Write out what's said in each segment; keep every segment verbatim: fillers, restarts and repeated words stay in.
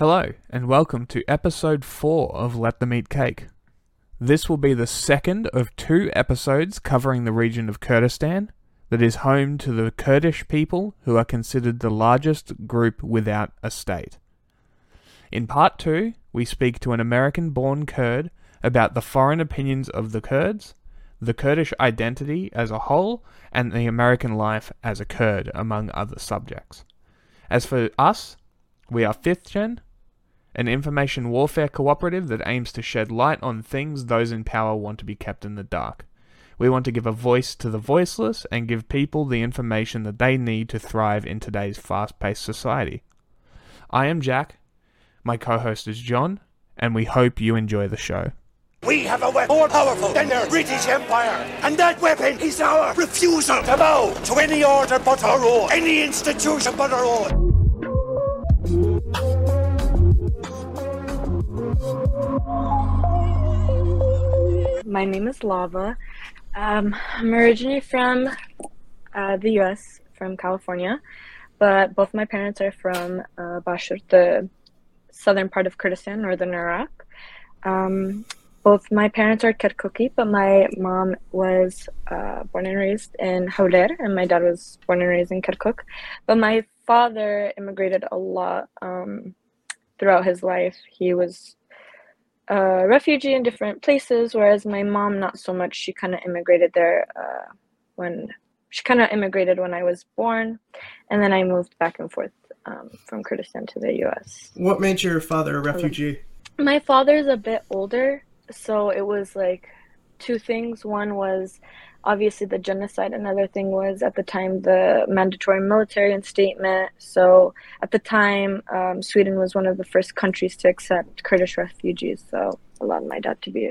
Hello, and welcome to episode four of Let Them Eat Cake. This will be the second of two episodes covering the region of Kurdistan that is home to the Kurdish people, who are considered the largest group without a state. In part two, we speak to an American-born Kurd about the foreign opinions of the Kurds, the Kurdish identity as a whole, and the American life as a Kurd, among other subjects. As for us, we are Fifth Gen, an information warfare cooperative that aims to shed light on things those in power want to be kept in the dark. We want to give a voice to the voiceless and give people the information that they need to thrive in today's fast-paced society. I am Jack, my co-host is John, and we hope you enjoy the show. We have a weapon more powerful than the British Empire, and that weapon is our refusal to bow to any order but our own, any institution but our own. My name is Lava. Um, I'm originally from uh, the U S, from California, but both my parents are from uh, Bashur, the southern part of Kurdistan, northern Iraq. Um, both my parents are Kirkuki, but my mom was uh, born and raised in Hawler, and my dad was born and raised in Kirkuk. But my father immigrated a lot um, throughout his life. He was a refugee in different places, whereas my mom, not so much. She kind of immigrated there uh, when she kind of immigrated when I was born, and then I moved back and forth um, from Kurdistan to the U S. What made your father a refugee? My father's a bit older, so it was like two things. One was obviously the genocide. Another thing was, at the time, the mandatory military instatement. So at the time, um, Sweden was one of the first countries to accept Kurdish refugees. So allowed my dad to be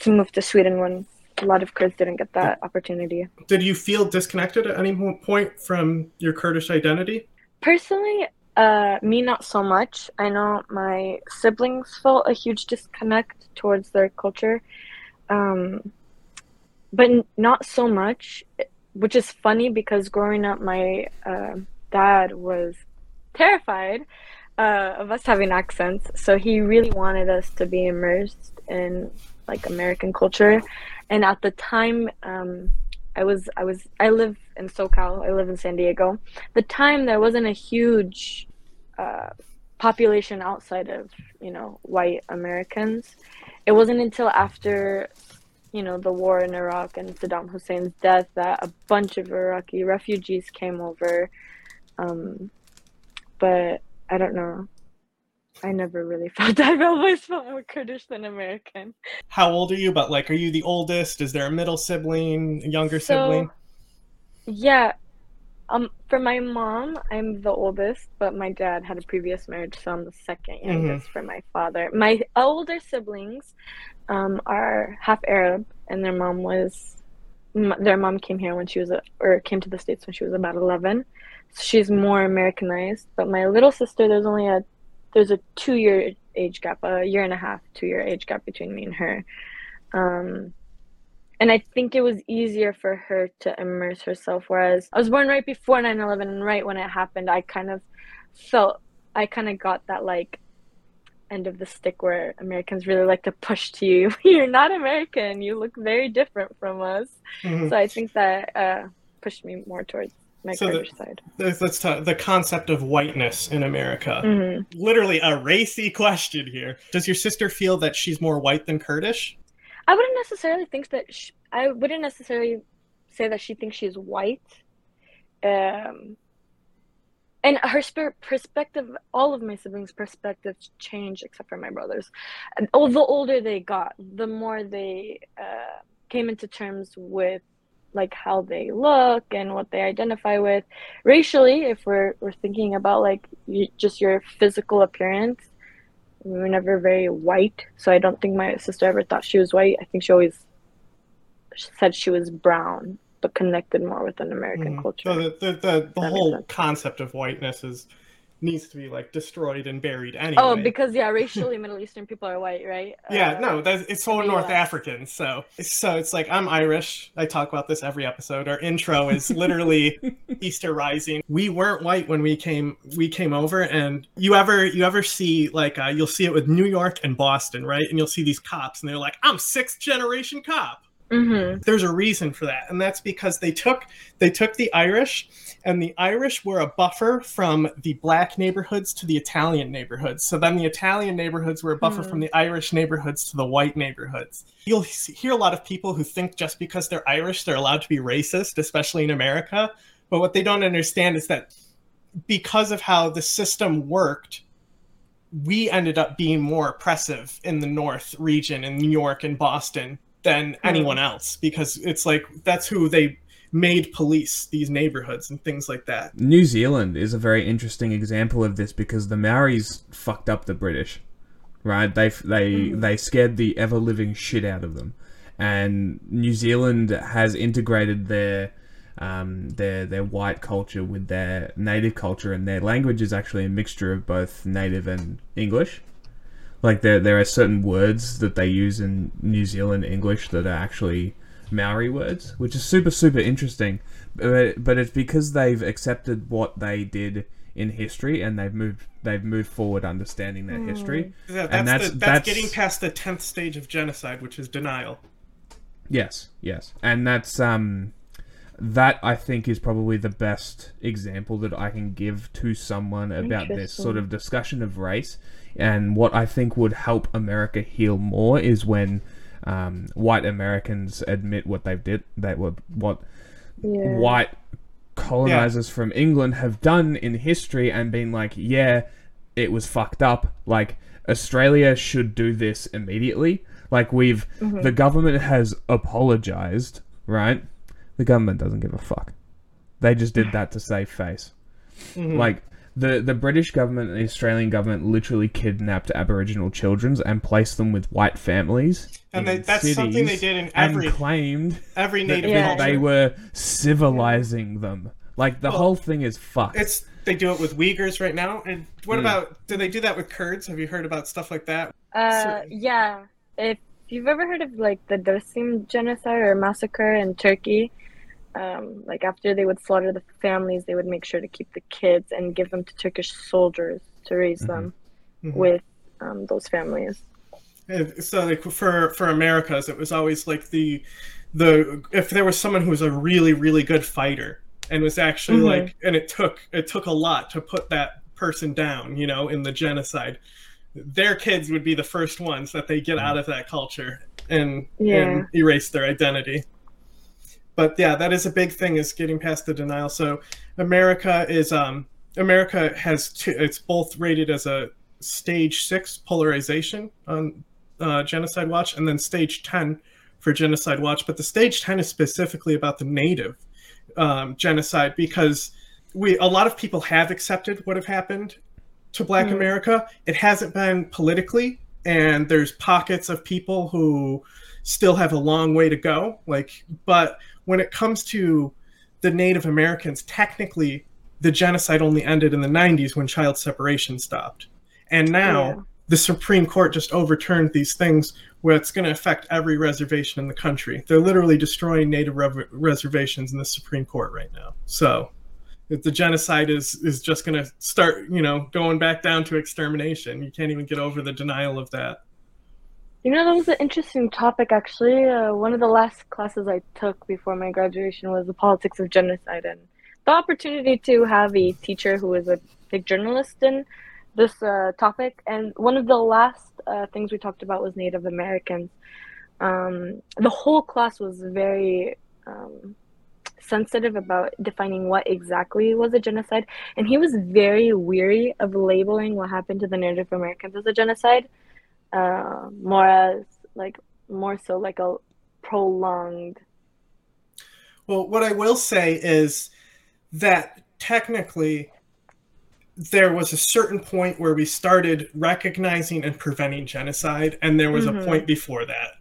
to move to Sweden when a lot of Kurds didn't get that opportunity. Did you feel disconnected at any point from your Kurdish identity? Personally, uh, me not so much. I know my siblings felt a huge disconnect towards their culture. Um, But not so much, which is funny because growing up, my uh, dad was terrified uh, of us having accents. So he really wanted us to be immersed in like American culture. And at the time, um, I was I was I live in SoCal. I live in San Diego. At the time, there wasn't a huge uh, population outside of, you know, white Americans. It wasn't until after, you know, the war in Iraq and Saddam Hussein's death, that a bunch of Iraqi refugees came over. Um, but I don't know. I never really felt that. I always felt more Kurdish than American. How old are you? But like, are you the oldest? Is there a middle sibling, a younger so, sibling? Yeah. Um, for my mom, I'm the oldest, but my dad had a previous marriage, so I'm the second youngest. Mm-hmm. For my father, my older siblings um, are half Arab, and their mom was, m- their mom came here when she was, a, or came to the States when she was about eleven. So she's more Americanized. But my little sister, there's only a, there's a two-year age gap, a year and a half, two-year age gap between me and her. Um, And I think it was easier for her to immerse herself, whereas I was born right before nine eleven, and right when it happened, I kind of felt, I kind of got that like end of the stick where Americans really like to push to you. You're not American. You look very different from us. Mm-hmm. So I think that uh, pushed me more towards my so Kurdish the, side. Let's talk the concept of whiteness in America. Mm-hmm. Literally a racy question here. Does your sister feel that she's more white than Kurdish? I wouldn't necessarily think that she, I wouldn't necessarily say that she thinks she's white. Um, and her spirit perspective, all of my siblings' perspectives changed, except for my brothers. And oh, the older they got, the more they uh, came into terms with like how they look and what they identify with. Racially, if we're we're thinking about like you, just your physical appearance, we were never very white, so I don't think my sister ever thought she was white. I think she always said she was brown, but connected more with an American mm. culture. So the the, the, the whole concept of whiteness is needs to be like destroyed and buried anyway. Oh, because yeah, racially Middle Eastern people are white, right? Yeah, uh, no, that's, it's all North African. So, so it's like, I'm Irish. I talk about this every episode. Our intro is literally Easter Rising. We weren't white when we came, we came over, and you ever, you ever see like, uh, you'll see it with New York and Boston, right? And you'll see these cops and they're like, I'm sixth generation cop. Mm-hmm. There's a reason for that, and that's because they took they took the Irish, and the Irish were a buffer from the black neighborhoods to the Italian neighborhoods. So then the Italian neighborhoods were a buffer mm. from the Irish neighborhoods to the white neighborhoods. You'll hear a lot of people who think just because they're Irish, they're allowed to be racist, especially in America. But what they don't understand is that because of how the system worked, we ended up being more oppressive in the North region, in New York and Boston, than anyone else, because it's like, that's who they made police these neighborhoods and things like that. New Zealand is a very interesting example of this, because the Maoris fucked up the British, right? They they mm. they scared the ever living shit out of them, and New Zealand has integrated their um their their white culture with their native culture, and their language is actually a mixture of both native and English. Like, there there are certain words that they use in New Zealand English that are actually Maori words, which is super, super interesting. But, but it's because they've accepted what they did in history, and they've moved they've moved forward understanding that mm. history. Yeah, that's and that's, the, that's, that's getting past the tenth stage of genocide, which is denial. Yes, yes. And that's... um. That, I think, is probably the best example that I can give to someone about this sort of discussion of race. And what I think would help America heal more is when um, white Americans admit what they've did, that what, what yeah. white colonizers yeah. from England have done in history, and been like, yeah, it was fucked up. Like, Australia should do this immediately. Like, we've, mm-hmm. the government has apologized, right? The government doesn't give a fuck. They just did that to save face. Mm-hmm. Like, the, the British government and the Australian government literally kidnapped Aboriginal children and placed them with white families. And they, that's something they did in every... And claimed every native that they were civilizing them. Like, the well, whole thing is fucked. It's, they do it with Uyghurs right now. And what mm. about... Do they do that with Kurds? Have you heard about stuff like that? Uh, so, yeah. If you've ever heard of, like, the Dersim genocide or massacre in Turkey... Um, like, after they would slaughter the families, they would make sure to keep the kids and give them to Turkish soldiers to raise mm-hmm. them mm-hmm. with um, those families. And so, like, for for Americas, it was always like the the if there was someone who was a really really good fighter and was actually mm-hmm. like, and it took it took a lot to put that person down, you know, in the genocide, their kids would be the first ones that they get mm-hmm. out of that culture and, yeah. and erase their identity. But yeah, that is a big thing, is getting past the denial. So America is um, America has two, it's both rated as a stage six polarization on uh, Genocide Watch, and then stage ten for Genocide Watch. But the stage ten is specifically about the native um, genocide, because we a lot of people have accepted what have happened to Black mm. America. It hasn't been politically, and there's pockets of people who still have a long way to go. Like, but when it comes to the Native Americans, technically the genocide only ended in the nineties when child separation stopped. And now yeah. the Supreme Court just overturned these things where it's going to affect every reservation in the country. They're literally destroying Native re- reservations in the Supreme Court right now. So if the genocide is, is just going to start, you know, going back down to extermination. You can't even get over the denial of that. You know, that was an interesting topic, actually. Uh, one of the last classes I took before my graduation was the politics of genocide, and the opportunity to have a teacher who was a big journalist in this uh, topic. And one of the last uh, things we talked about was Native Americans. Um, the whole class was very um, sensitive about defining what exactly was a genocide, and he was very weary of labeling what happened to the Native Americans as a genocide. Uh, more as like more so like a prolonged. Well, what I will say is that technically there was a certain point where we started recognizing and preventing genocide, and there was mm-hmm. a point before that.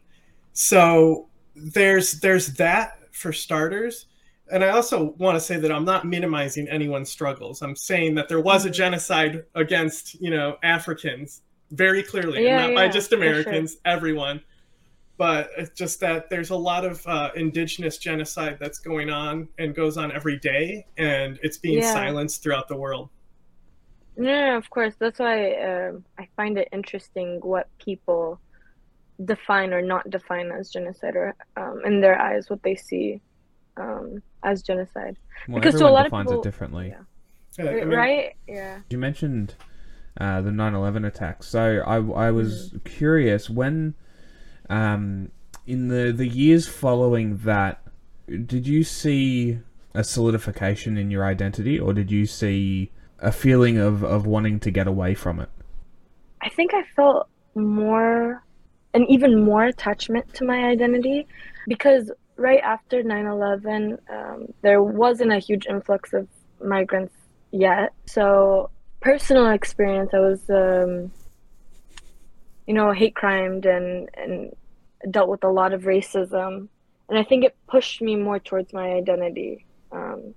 So there's there's that for starters. and I also want to say that I'm not minimizing anyone's struggles. I'm saying that there was a genocide against, you know, Africans very clearly, yeah, and not yeah, by just Americans, sure. everyone. But it's just that there's a lot of uh, indigenous genocide that's going on and goes on every day, and it's being yeah. silenced throughout the world. No, no, of course. That's why uh, I find it interesting what people define or not define as genocide, or um, in their eyes, what they see um, as genocide. Well, because everyone to a lot defines of people, it differently. Yeah. Yeah, I mean, right? Yeah. You mentioned uh, the nine eleven attacks. So I, I was mm-hmm. curious when... Um, in the, the years following that, did you see a solidification in your identity, or did you see a feeling of, of wanting to get away from it? I think I felt more, an even more attachment to my identity, because right after nine eleven, um, there wasn't a huge influx of migrants yet. So personal experience, I was, um, you know, hate crimed and, and dealt with a lot of racism. And I think it pushed me more towards my identity, um,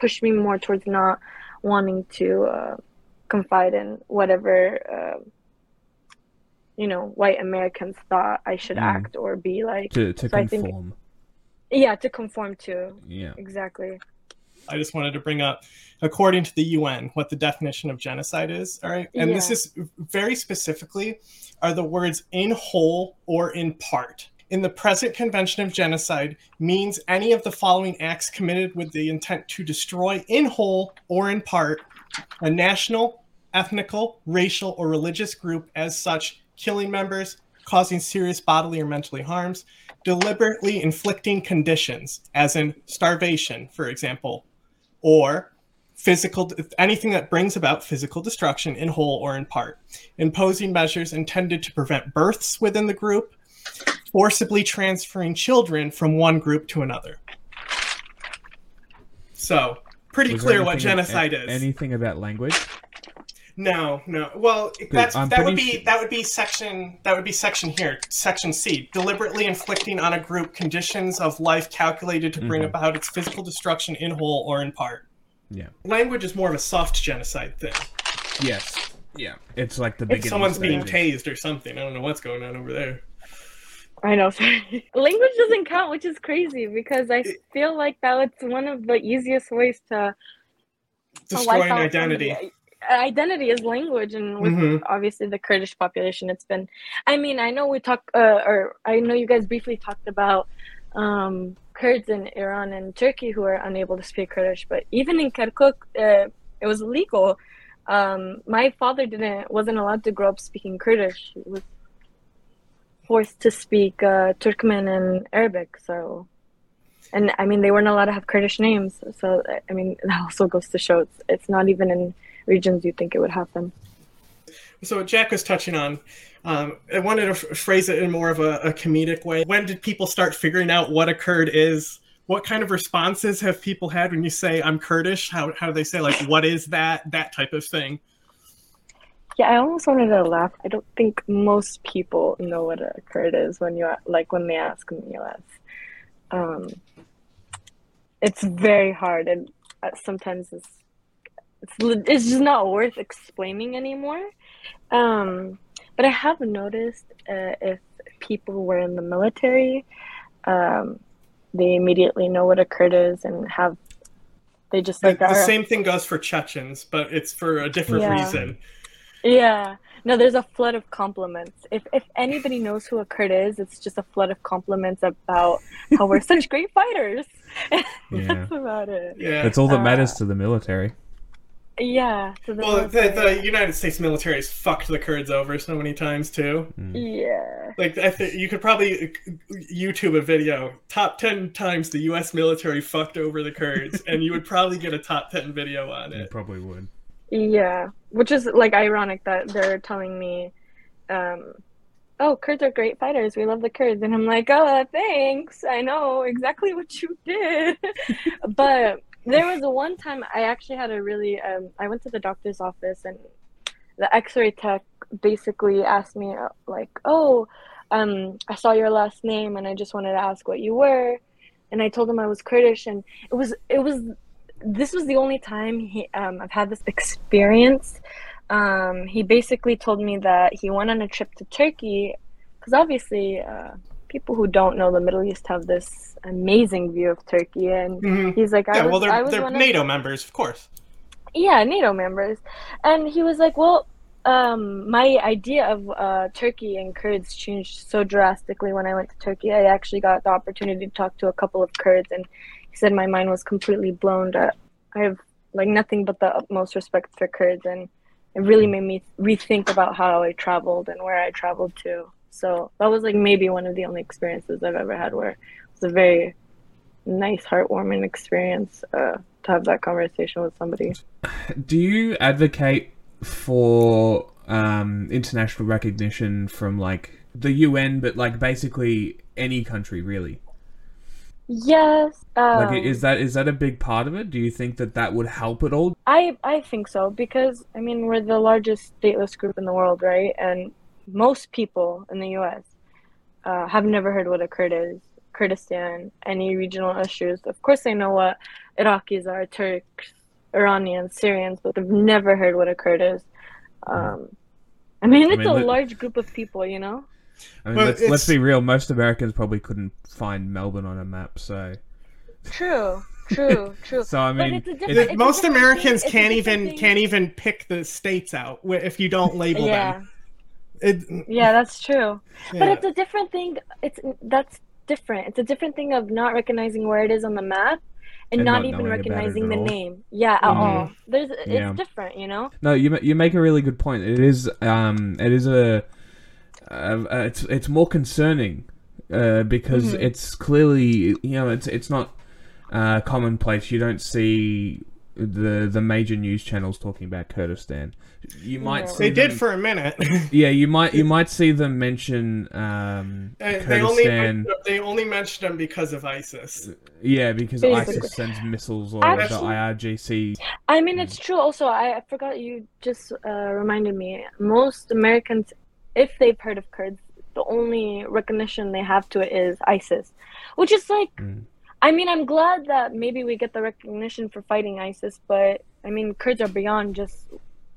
pushed me more towards not wanting to uh, confide in whatever, uh, you know, white Americans thought I should mm. act or be like. To, to so conform. I think, yeah, to conform to. Yeah. Exactly. I just wanted to bring up, according to the U N, what the definition of genocide is. All right. And yeah. this is very specifically are the words in whole or in part. In the present convention of genocide means any of the following acts committed with the intent to destroy in whole or in part a national, ethnical, racial, or religious group as such, killing members, causing serious bodily or mentally harms, deliberately inflicting conditions, as in starvation, for example, or physical, anything that brings about physical destruction in whole or in part, imposing measures intended to prevent births within the group, forcibly transferring children from one group to another. So, pretty Was clear what genocide a- is. Anything about language? No, no. Well, that's, that would be that would be section that would be section here, section C. Deliberately inflicting on a group conditions of life calculated to bring mm-hmm. about its physical destruction in whole or in part. Yeah. Language is more of a soft genocide thing. Yes. Yeah. It's like the beginning. If someone's being tased or something, I don't know what's going on over there. I know. Sorry. Language doesn't count, which is crazy because I it, feel like that was one of the easiest ways to destroy an identity. Somebody. Identity is language, and with mm-hmm. obviously the Kurdish population, it's been. I mean, I know we talked, uh, or I know you guys briefly talked about um, Kurds in Iran and Turkey who are unable to speak Kurdish, but even in Kirkuk, uh, it was illegal. Um, my father didn't wasn't allowed to grow up speaking Kurdish. He was forced to speak uh, Turkmen and Arabic. So, and I mean, they weren't allowed to have Kurdish names. So, I mean, that also goes to show it's, it's not even in regions you think it would happen. So what Jack was touching on, um, I wanted to f- phrase it in more of a, a comedic way. When did people start figuring out what a Kurd is? What kind of responses have people had when you say, I'm Kurdish? How how do they say, like, what is that? That type of thing. Yeah, I almost wanted to laugh. I don't think most people know what a Kurd is when you like when they ask in the U S. Um, it's very hard, and sometimes it's It's, it's just not worth explaining anymore. Um, but I have noticed uh, if people were in the military, um, they immediately know what a Kurd is and have, they just like the, the same thing goes for Chechens, but it's for a different yeah. reason. Yeah. No, there's a flood of compliments. If if anybody knows who a Kurd is, it's just a flood of compliments about how we're such great fighters. Yeah. That's about it. Yeah. That's all that matters uh, to the military. Yeah. So the well, the, the United States military has fucked the Kurds over so many times, too. Mm. Yeah. Like, I th- you could probably YouTube a video, top ten times the U S military fucked over the Kurds, and you would probably get a top ten video on it. You probably would. Yeah. Which is, like, ironic that they're telling me, um, oh, Kurds are great fighters. We love the Kurds. And I'm like, oh, thanks. I know exactly what you did. But... there was one time I actually had a really, um, I went to the doctor's office and the x-ray tech basically asked me like, oh, um, I saw your last name and I just wanted to ask what you were. and I told him I was Kurdish, and it was it was this was the only time he um, I've had this experience. Um, he basically told me that he went on a trip to Turkey because obviously uh, people who don't know the Middle East have this amazing view of Turkey, and mm-hmm. he's like, I yeah, was, well, they're, I was they're NATO of... members, of course. Yeah, NATO members, and he was like, well. Um, my idea of uh, Turkey and Kurds changed so drastically when I went to Turkey. I actually got the opportunity to talk to a couple of Kurds, and he said my mind was completely blown. I have like nothing but the utmost respect for Kurds, and it really made me rethink about how I traveled and where I traveled to. So that was like maybe one of the only experiences I've ever had where it was a very nice, heartwarming experience uh, to have that conversation with somebody. Do you advocate for um international recognition from like the U N, but like basically any country really? Yes. Um, like is that is that a big part of it? Do you think that that would help at all? I I think so, because I mean we're the largest stateless group in the world, right? And most people in the U S uh, have never heard what a Kurd is. Kurdistan, any regional issues. Of course they know what Iraqis are, Turks, Iranians, Syrians, but they've never heard what a Kurd is. Um, I mean, it's I mean, a let, large group of people, you know? I mean, well, let's, let's be real. Most Americans probably couldn't find Melbourne on a map, so... True, true, true. So, I mean... It's it's, it's most Americans thing. can't even thing. can't even pick the states out if you don't label yeah. them. It, yeah, that's true. Yeah. But it's a different thing. It's That's different. It's a different thing of not recognizing where it is on the map. And, and not, not even recognizing the all. name. Yeah, at mm-hmm. all. There's, it's yeah. different, you know? No, you you make a really good point. It is um, it is a, a, a it's it's more concerning uh, because mm-hmm. it's clearly, you know, it's it's not uh, commonplace. You don't see the the major news channels talking about Kurdistan. You might no. see they them, did for a minute. yeah, you might you might see them mention um, they, Kurdistan. They only mentioned, they only mentioned them because of ISIS. Yeah, because Basically. ISIS sends missiles or Actually, the I R G C. I mean, it's true. Also, I, I forgot you just uh, reminded me. Most Americans, if they've heard of Kurds, the only recognition they have to it is ISIS, which is like. Mm. I mean, I'm glad that maybe we get the recognition for fighting ISIS, but I mean, Kurds are beyond just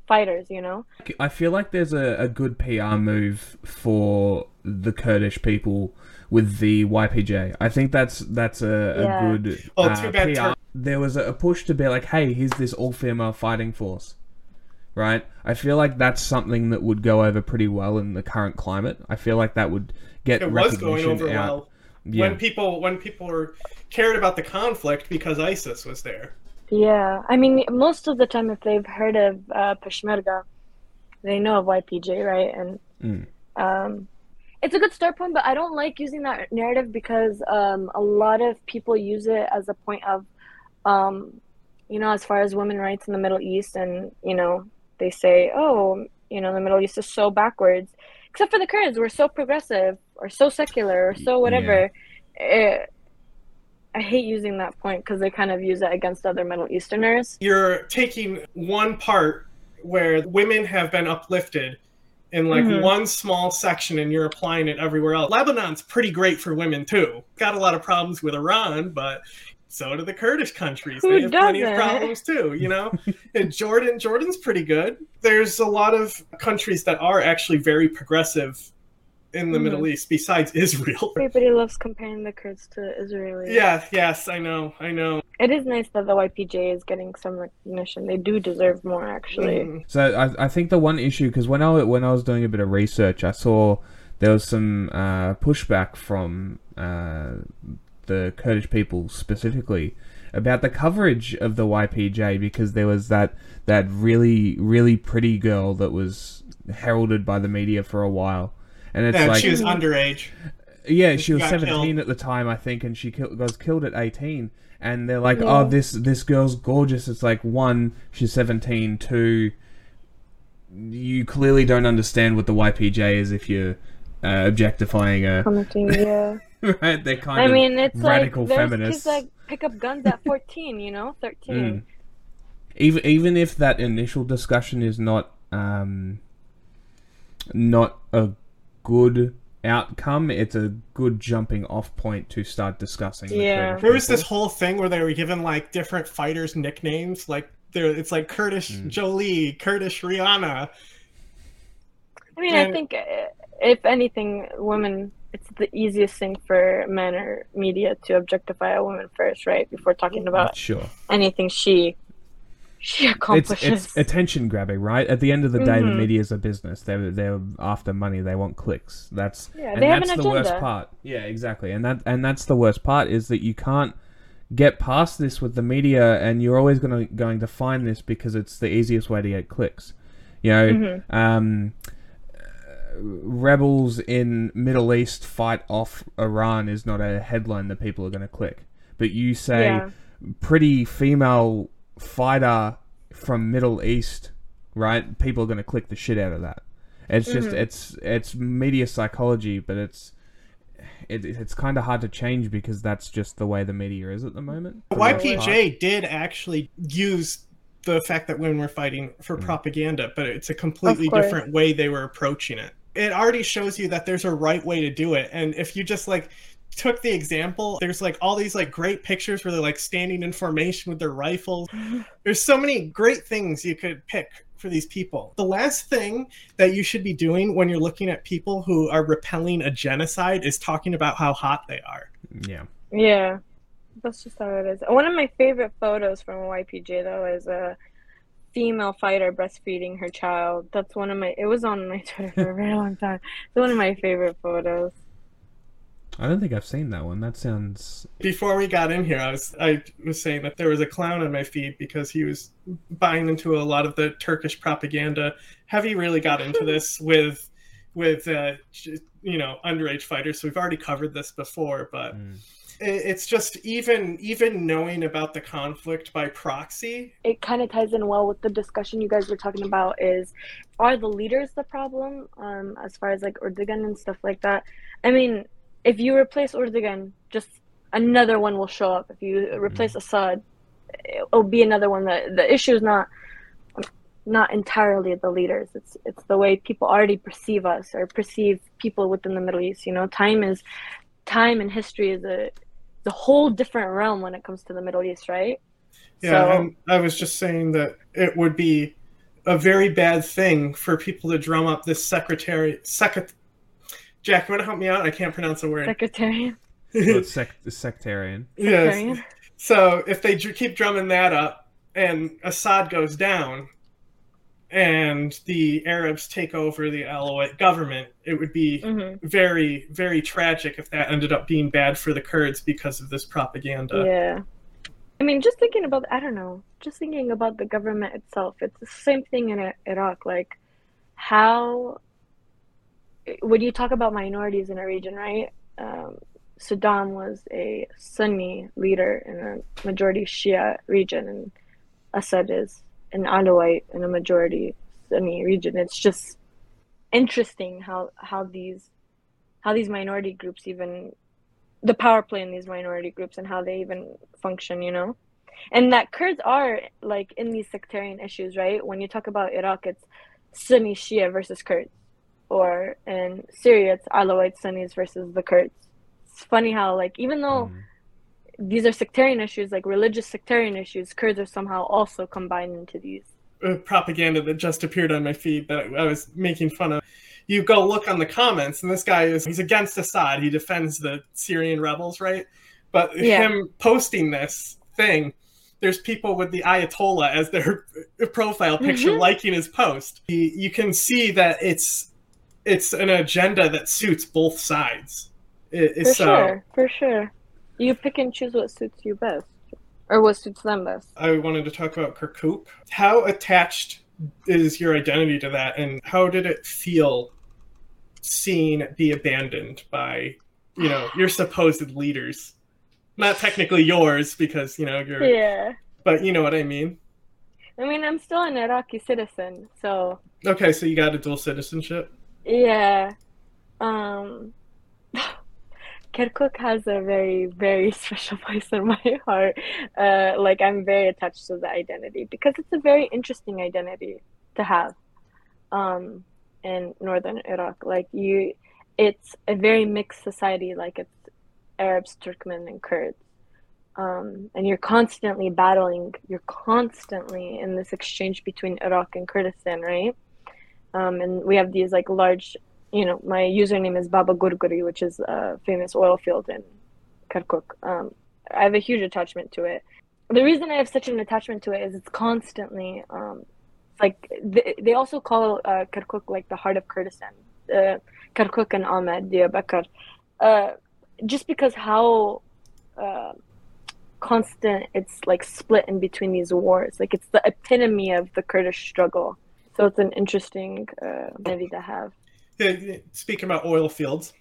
fighters, you know? I feel like there's a, a good P R move for the Kurdish people with the Y P J. I think that's that's a, yeah. a good oh, uh, P R. Term. There was a push to be like, hey, here's this all-female fighting force, right? I feel like that's something that would go over pretty well in the current climate. I feel like that would get it recognition was going over out. Well. Yeah. When people when people were cared about the conflict because ISIS was there. Yeah, I mean, most of the time if they've heard of uh, Peshmerga, they know of Y P J, right? And mm. um, it's a good start point, but I don't like using that narrative because um, a lot of people use it as a point of, um, you know, as far as women's rights in the Middle East, and, you know, they say, oh, you know, the Middle East is so backwards. Except for the Kurds, we're so progressive, or so secular, or so whatever. Yeah. It, I hate using that point because they kind of use it against other Middle Easterners. You're taking one part where women have been uplifted in like mm-hmm. one small section and you're applying it everywhere else. Lebanon's pretty great for women too. Got a lot of problems with Iran, but so do the Kurdish countries. Who they have doesn't? Plenty of problems too, you know? And Jordan, Jordan's pretty good. There's a lot of countries that are actually very progressive in the mm-hmm. Middle East, besides Israel. Everybody loves comparing the Kurds to Israelis. Yeah, yes, I know, I know. It is nice that the Y P J is getting some recognition. They do deserve more, actually. Mm. So I, I think the one issue, because when I, when I was doing a bit of research, I saw there was some uh, pushback from uh, the Kurdish people specifically about the coverage of the Y P J, because there was that that really, really pretty girl that was heralded by the media for a while. And it's yeah, like, she was underage. Yeah, she was seventeen killed. At the time, I think, and she kill- was killed at eighteen. And they're like, yeah. oh, this this girl's gorgeous. It's like, one, she's seventeen, two, you clearly don't understand what the Y P J is if you're uh, objectifying her. Commenting, yeah. right? They're kind I of mean, it's radical like, feminists. Kids, like, pick up guns at fourteen, you know, thirteen. Mm. Even, even if that initial discussion is not um, not a good outcome, it's a good jumping off point to start discussing. Yeah, there was this whole thing where they were given like different fighters nicknames, like there it's like Kurdish mm. Jolie, Kurdish Rihanna. I mean, and... I think if anything, women, it's the easiest thing for men or media to objectify a woman first, right? Before talking about sure. anything she she accomplishes. It's, it's attention grabbing, right? At the end of the day, mm-hmm. the media is a business. They're they're after money. They want clicks. That's yeah. And they have that's an agenda. The worst part. Yeah, exactly. And that and that's the worst part is that you can't get past this with the media, and you're always going to going to find this because it's the easiest way to get clicks. You know. Mm-hmm. Um, rebels in Middle East fight off Iran is not a headline that people are going to click. But you say, yeah. pretty female fighter from Middle East, right? People are going to click the shit out of that. It's mm-hmm. just, it's it's media psychology, but it's it, it's kind of hard to change because that's just the way the media is at the moment. Y P J did actually use the fact that women were fighting for mm-hmm. propaganda, but it's a completely different way they were approaching it. It already shows you that there's a right way to do it. And if you just like took the example, there's like all these like great pictures where they're like standing in formation with their rifles. There's so many great things you could pick for these people. The last thing that you should be doing when you're looking at people who are repelling a genocide is talking about how hot they are. Yeah. Yeah. That's just how it is. One of my favorite photos from Y P J though is a uh... female fighter breastfeeding her child. That's one of my it was on my Twitter for a very long time. It's one of my favorite photos. I don't think I've seen that one. That sounds Before we got in here, I was I was saying that there was a clown on my feed because he was buying into a lot of the Turkish propaganda. Have you really got into this with with uh, you know, underage fighters? So we've already covered this before, but mm. It's just even even knowing about the conflict by proxy. It kind of ties in well with the discussion you guys were talking about is, are the leaders the problem? Um, as far as like Erdogan and stuff like that. I mean, if you replace Erdogan, just another one will show up. If you replace Assad, it'll be another one. That the issue is not not entirely the leaders. It's it's the way people already perceive us or perceive people within the Middle East. You know, time is time and history is a the whole different realm when it comes to the Middle East, right? Yeah, so, and I was just saying that it would be a very bad thing for people to drum up this secretary... Secret, Jack, you want to help me out? I can't pronounce the word. Secretarian. Well, sec- sectarian. Sectarian. Yes. So if they d- keep drumming that up and Assad goes down and the Arabs take over the Alawite government, it would be mm-hmm. very, very tragic if that ended up being bad for the Kurds because of this propaganda. Yeah. I mean, just thinking about, I don't know, just thinking about the government itself, it's the same thing in Iraq. Like, how, when you talk about minorities in a region, right? Um, Saddam was a Sunni leader in a majority Shia region, and Assad is an Alawite in a majority Sunni region. It's just interesting how, how these how these minority groups even the power play in these minority groups and how they even function, you know? And that Kurds are like in these sectarian issues, right? When you talk about Iraq, it's Sunni Shia versus Kurds, or in Syria it's Alawite Sunnis versus the Kurds. It's funny how like even though mm. these are sectarian issues, like religious sectarian issues, Kurds are somehow also combined into these. Uh, propaganda that just appeared on my feed that I was making fun of. You go look on the comments, and this guy is, he's against Assad. He defends the Syrian rebels, right? But yeah. him posting this thing, there's people with the Ayatollah as their profile picture mm-hmm. liking his post. You can see that it's it's an agenda that suits both sides. It, for so, sure, for sure. You pick and choose what suits you best, or what suits them best. I wanted to talk about Kirkuk. How attached is your identity to that, and how did it feel seeing it be abandoned by, you know, your supposed leaders? Not technically yours, because, you know, you're... Yeah. But you know what I mean. I mean, I'm still an Iraqi citizen, so... Okay, so you got a dual citizenship? Yeah. Um... Kirkuk has a very, very special place in my heart. Uh, like, I'm very attached to the identity because it's a very interesting identity to have um, in northern Iraq. Like, you, it's a very mixed society, like it's Arabs, Turkmen, and Kurds. Um, and you're constantly battling, you're constantly in this exchange between Iraq and Kurdistan, right? Um, and we have these like large, you know, my username is Baba Gurguri, which is a famous oil field in Kirkuk. Um, I have a huge attachment to it. The reason I have such an attachment to it is it's constantly, um, like, they, they also call uh, Kirkuk like the heart of Kurdistan. Uh, Kirkuk and Ahmed, Diyarbakir. Uh, just because how uh, constant it's like split in between these wars. Like it's the epitome of the Kurdish struggle. So it's an interesting uh, movie to have. Yeah, speaking about oil fields,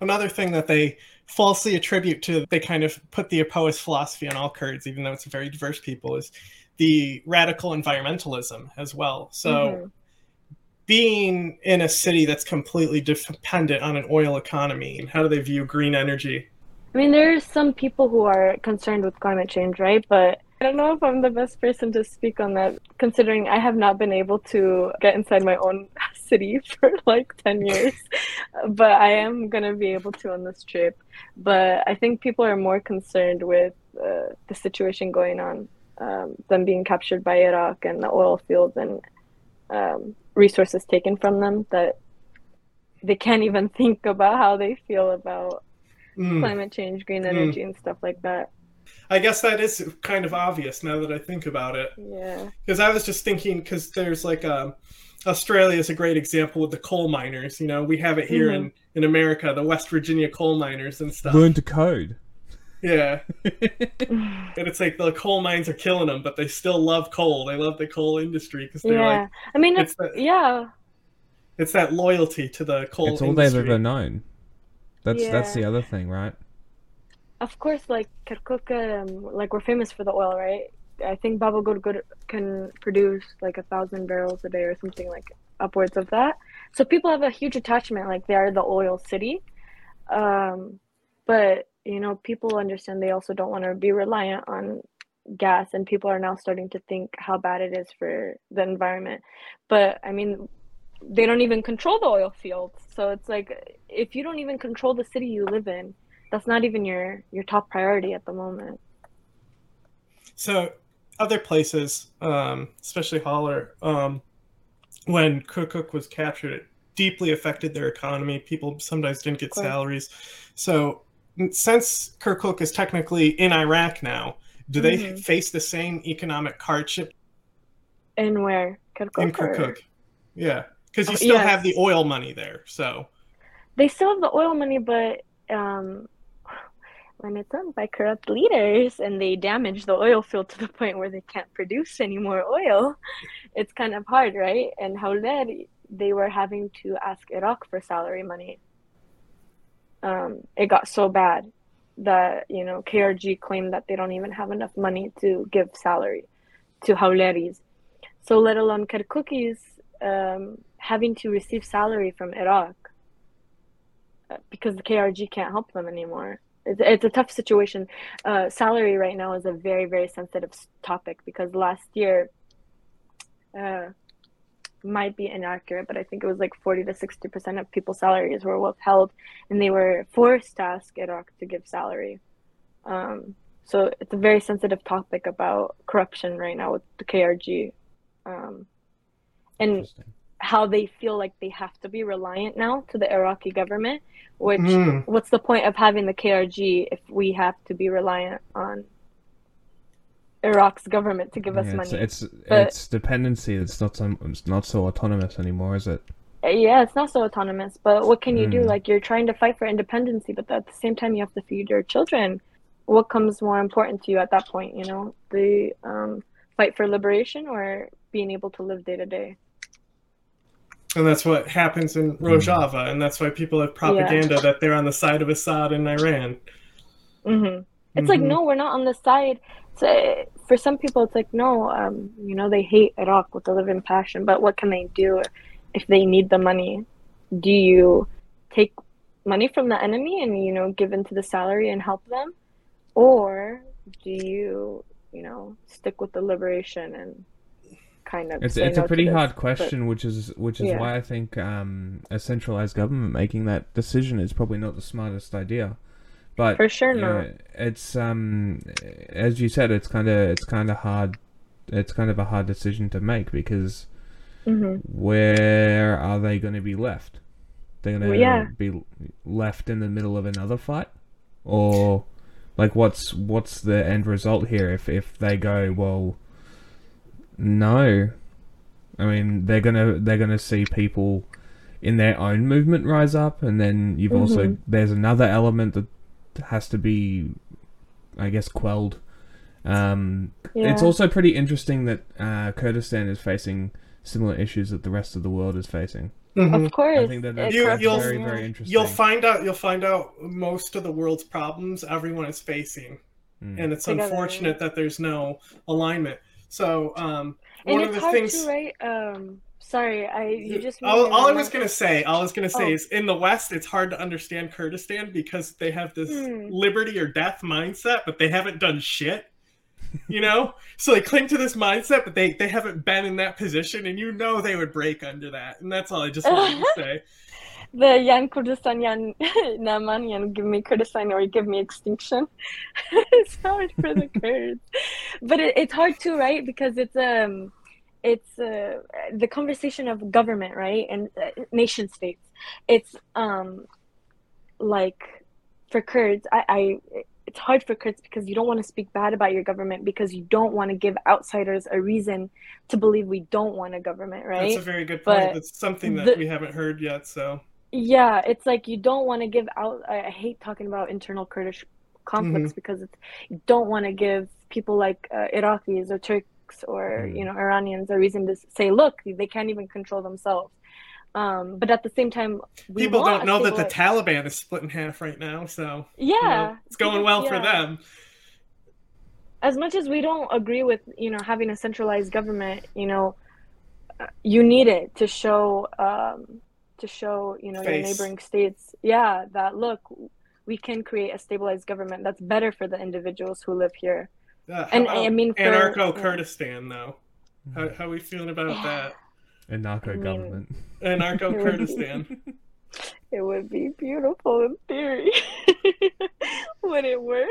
another thing that they falsely attribute to, they kind of put the Apoist philosophy on all Kurds, even though it's a very diverse people, is the radical environmentalism as well. So mm-hmm. being in a city that's completely dependent on an oil economy, and how do they view green energy? I mean, there are some people who are concerned with climate change, right? But I don't know if I'm the best person to speak on that, considering I have not been able to get inside my own city for like ten years, but I am going to be able to on this trip. But I think people are more concerned with uh, the situation going on, um, them being captured by Iraq and the oil fields and um, resources taken from them, that they can't even think about how they feel about mm. climate change, green energy, mm. and stuff like that. I guess that is kind of obvious now that I think about it. Yeah. Because I was just thinking, because there's like a, Australia is a great example with the coal miners. You know, we have it here mm-hmm. in, in America, the West Virginia coal miners and stuff. Learn to code. Yeah. And it's like the coal mines are killing them, but they still love coal. They love the coal industry because they're yeah. like... I mean, it's, it's that, yeah. It's that loyalty to the coal industry. It's all industry. They've ever known. That's yeah. that's the other thing, right? Of course, like Kirkuk, um, like we're famous for the oil, right? I think Baba Gurgur can produce like a thousand barrels a day or something, like upwards of that. So people have a huge attachment, like they are the oil city. Um, but, you know, people understand they also don't want to be reliant on gas, and people are now starting to think how bad it is for the environment. But, I mean, they don't even control the oil fields. So it's like, if you don't even control the city you live in, that's not even your, your top priority at the moment. So other places, um, especially Hawler, um, when Kirkuk was captured, it deeply affected their economy. People sometimes didn't get salaries. So since Kirkuk is technically in Iraq now, do they mm-hmm. face the same economic hardship? In where? Kirkuk? In Kirkuk, or... yeah. Because you still yes. have the oil money there, so. They still have the oil money, but... Um... when it's done by corrupt leaders and they damage the oil field to the point where they can't produce any more oil, it's kind of hard, right? And Hawler, they were having to ask Iraq for salary money. Um, it got so bad that, you know, K R G claimed that they don't even have enough money to give salary to Hawleris. So let alone Kirkukis um, having to receive salary from Iraq because the K R G can't help them anymore. It's a tough situation. Uh, salary right now is a very, very sensitive topic because last year, uh, might be inaccurate, but I think it was like forty to sixty percent of people's salaries were withheld, and they were forced to ask Iraq to give salary. Um, so it's a very sensitive topic about corruption right now with the K R G, um, and how they feel like they have to be reliant now to the Iraqi government, which mm. what's the point of having the K R G if we have to be reliant on Iraq's government to give yeah, us money? It's it's, but, it's dependency. It's not some, it's not so autonomous anymore, is it? Yeah, it's not so autonomous, but what can you mm. do? Like, you're trying to fight for independence, but at the same time you have to feed your children. What comes more important to you at that point, you know? The um, fight for liberation or being able to live day to day? And that's what happens in Rojava, and that's why people have propaganda yeah. that they're on the side of Assad in Iran. Mm-hmm. It's mm-hmm. like, no, we're not on the side. So for some people, it's like, no, um, you know, they hate Iraq with a living passion, but what can they do if they need the money? Do you take money from the enemy and, you know, give into the salary and help them? Or do you, you know, stick with the liberation and kind of it's, it's no a pretty this, hard question, but, which is which is yeah. why I think um, a centralized government making that decision is probably not the smartest idea. But for sure not. Know, it's um, as you said, it's kind of it's kind of hard. It's kind of a hard decision to make because mm-hmm. where are they going to be left? They're going to yeah. be left in the middle of another fight, or like what's what's the end result here? If if they go well. No, I mean they're gonna they're gonna see people in their own movement rise up, and then you've mm-hmm. also there's another element that has to be, I guess, quelled. Um, yeah. It's also pretty interesting that uh, Kurdistan is facing similar issues that the rest of the world is facing. Mm-hmm. Of course, I think that that's, you, that's you'll, very very interesting. You'll find out you'll find out most of the world's problems everyone is facing, mm. and it's Together. unfortunate that there's no alignment. So, um, one and it's of the hard things. To write, um, sorry, I you just. All, all I was gonna say, all I was gonna say oh. is, in the West, it's hard to understand Kurdistan because they have this mm. liberty or death mindset, but they haven't done shit. You know, so they cling to this mindset, but they they haven't been in that position, and you know they would break under that, and that's all I just wanted to say. The Yan Kurdistan, Yan Naman, Yan give me Kurdistan or give me extinction. It's hard for the Kurds, but it, it's hard too, right? Because it's um, it's uh, the conversation of government, right, and uh, nation states. It's um, like for Kurds, I, I it's hard for Kurds because you don't want to speak bad about your government because you don't want to give outsiders a reason to believe we don't want a government, right? That's a very good point. But it's something that the, we haven't heard yet, so. Yeah, it's like you don't want to give out. I hate talking about internal Kurdish conflicts mm-hmm. because it's, you don't want to give people like uh, Iraqis or Turks or mm. you know Iranians a reason to say, look, they can't even control themselves. Um, but at the same time, we people want don't know that the Taliban is split in half right now, so yeah, you know, it's going because, well yeah. for them. As much as we don't agree with you know having a centralized government, you know, you need it to show. Um, to show, you know, Face. your neighboring states, yeah, that, look, we can create a stabilized government that's better for the individuals who live here. Uh, and I mean, for, anarcho-Kurdistan, yeah. though. How, how are we feeling about yeah. that? Anarcho-government. I mean, anarcho-Kurdistan. It would be beautiful in theory. Would it work?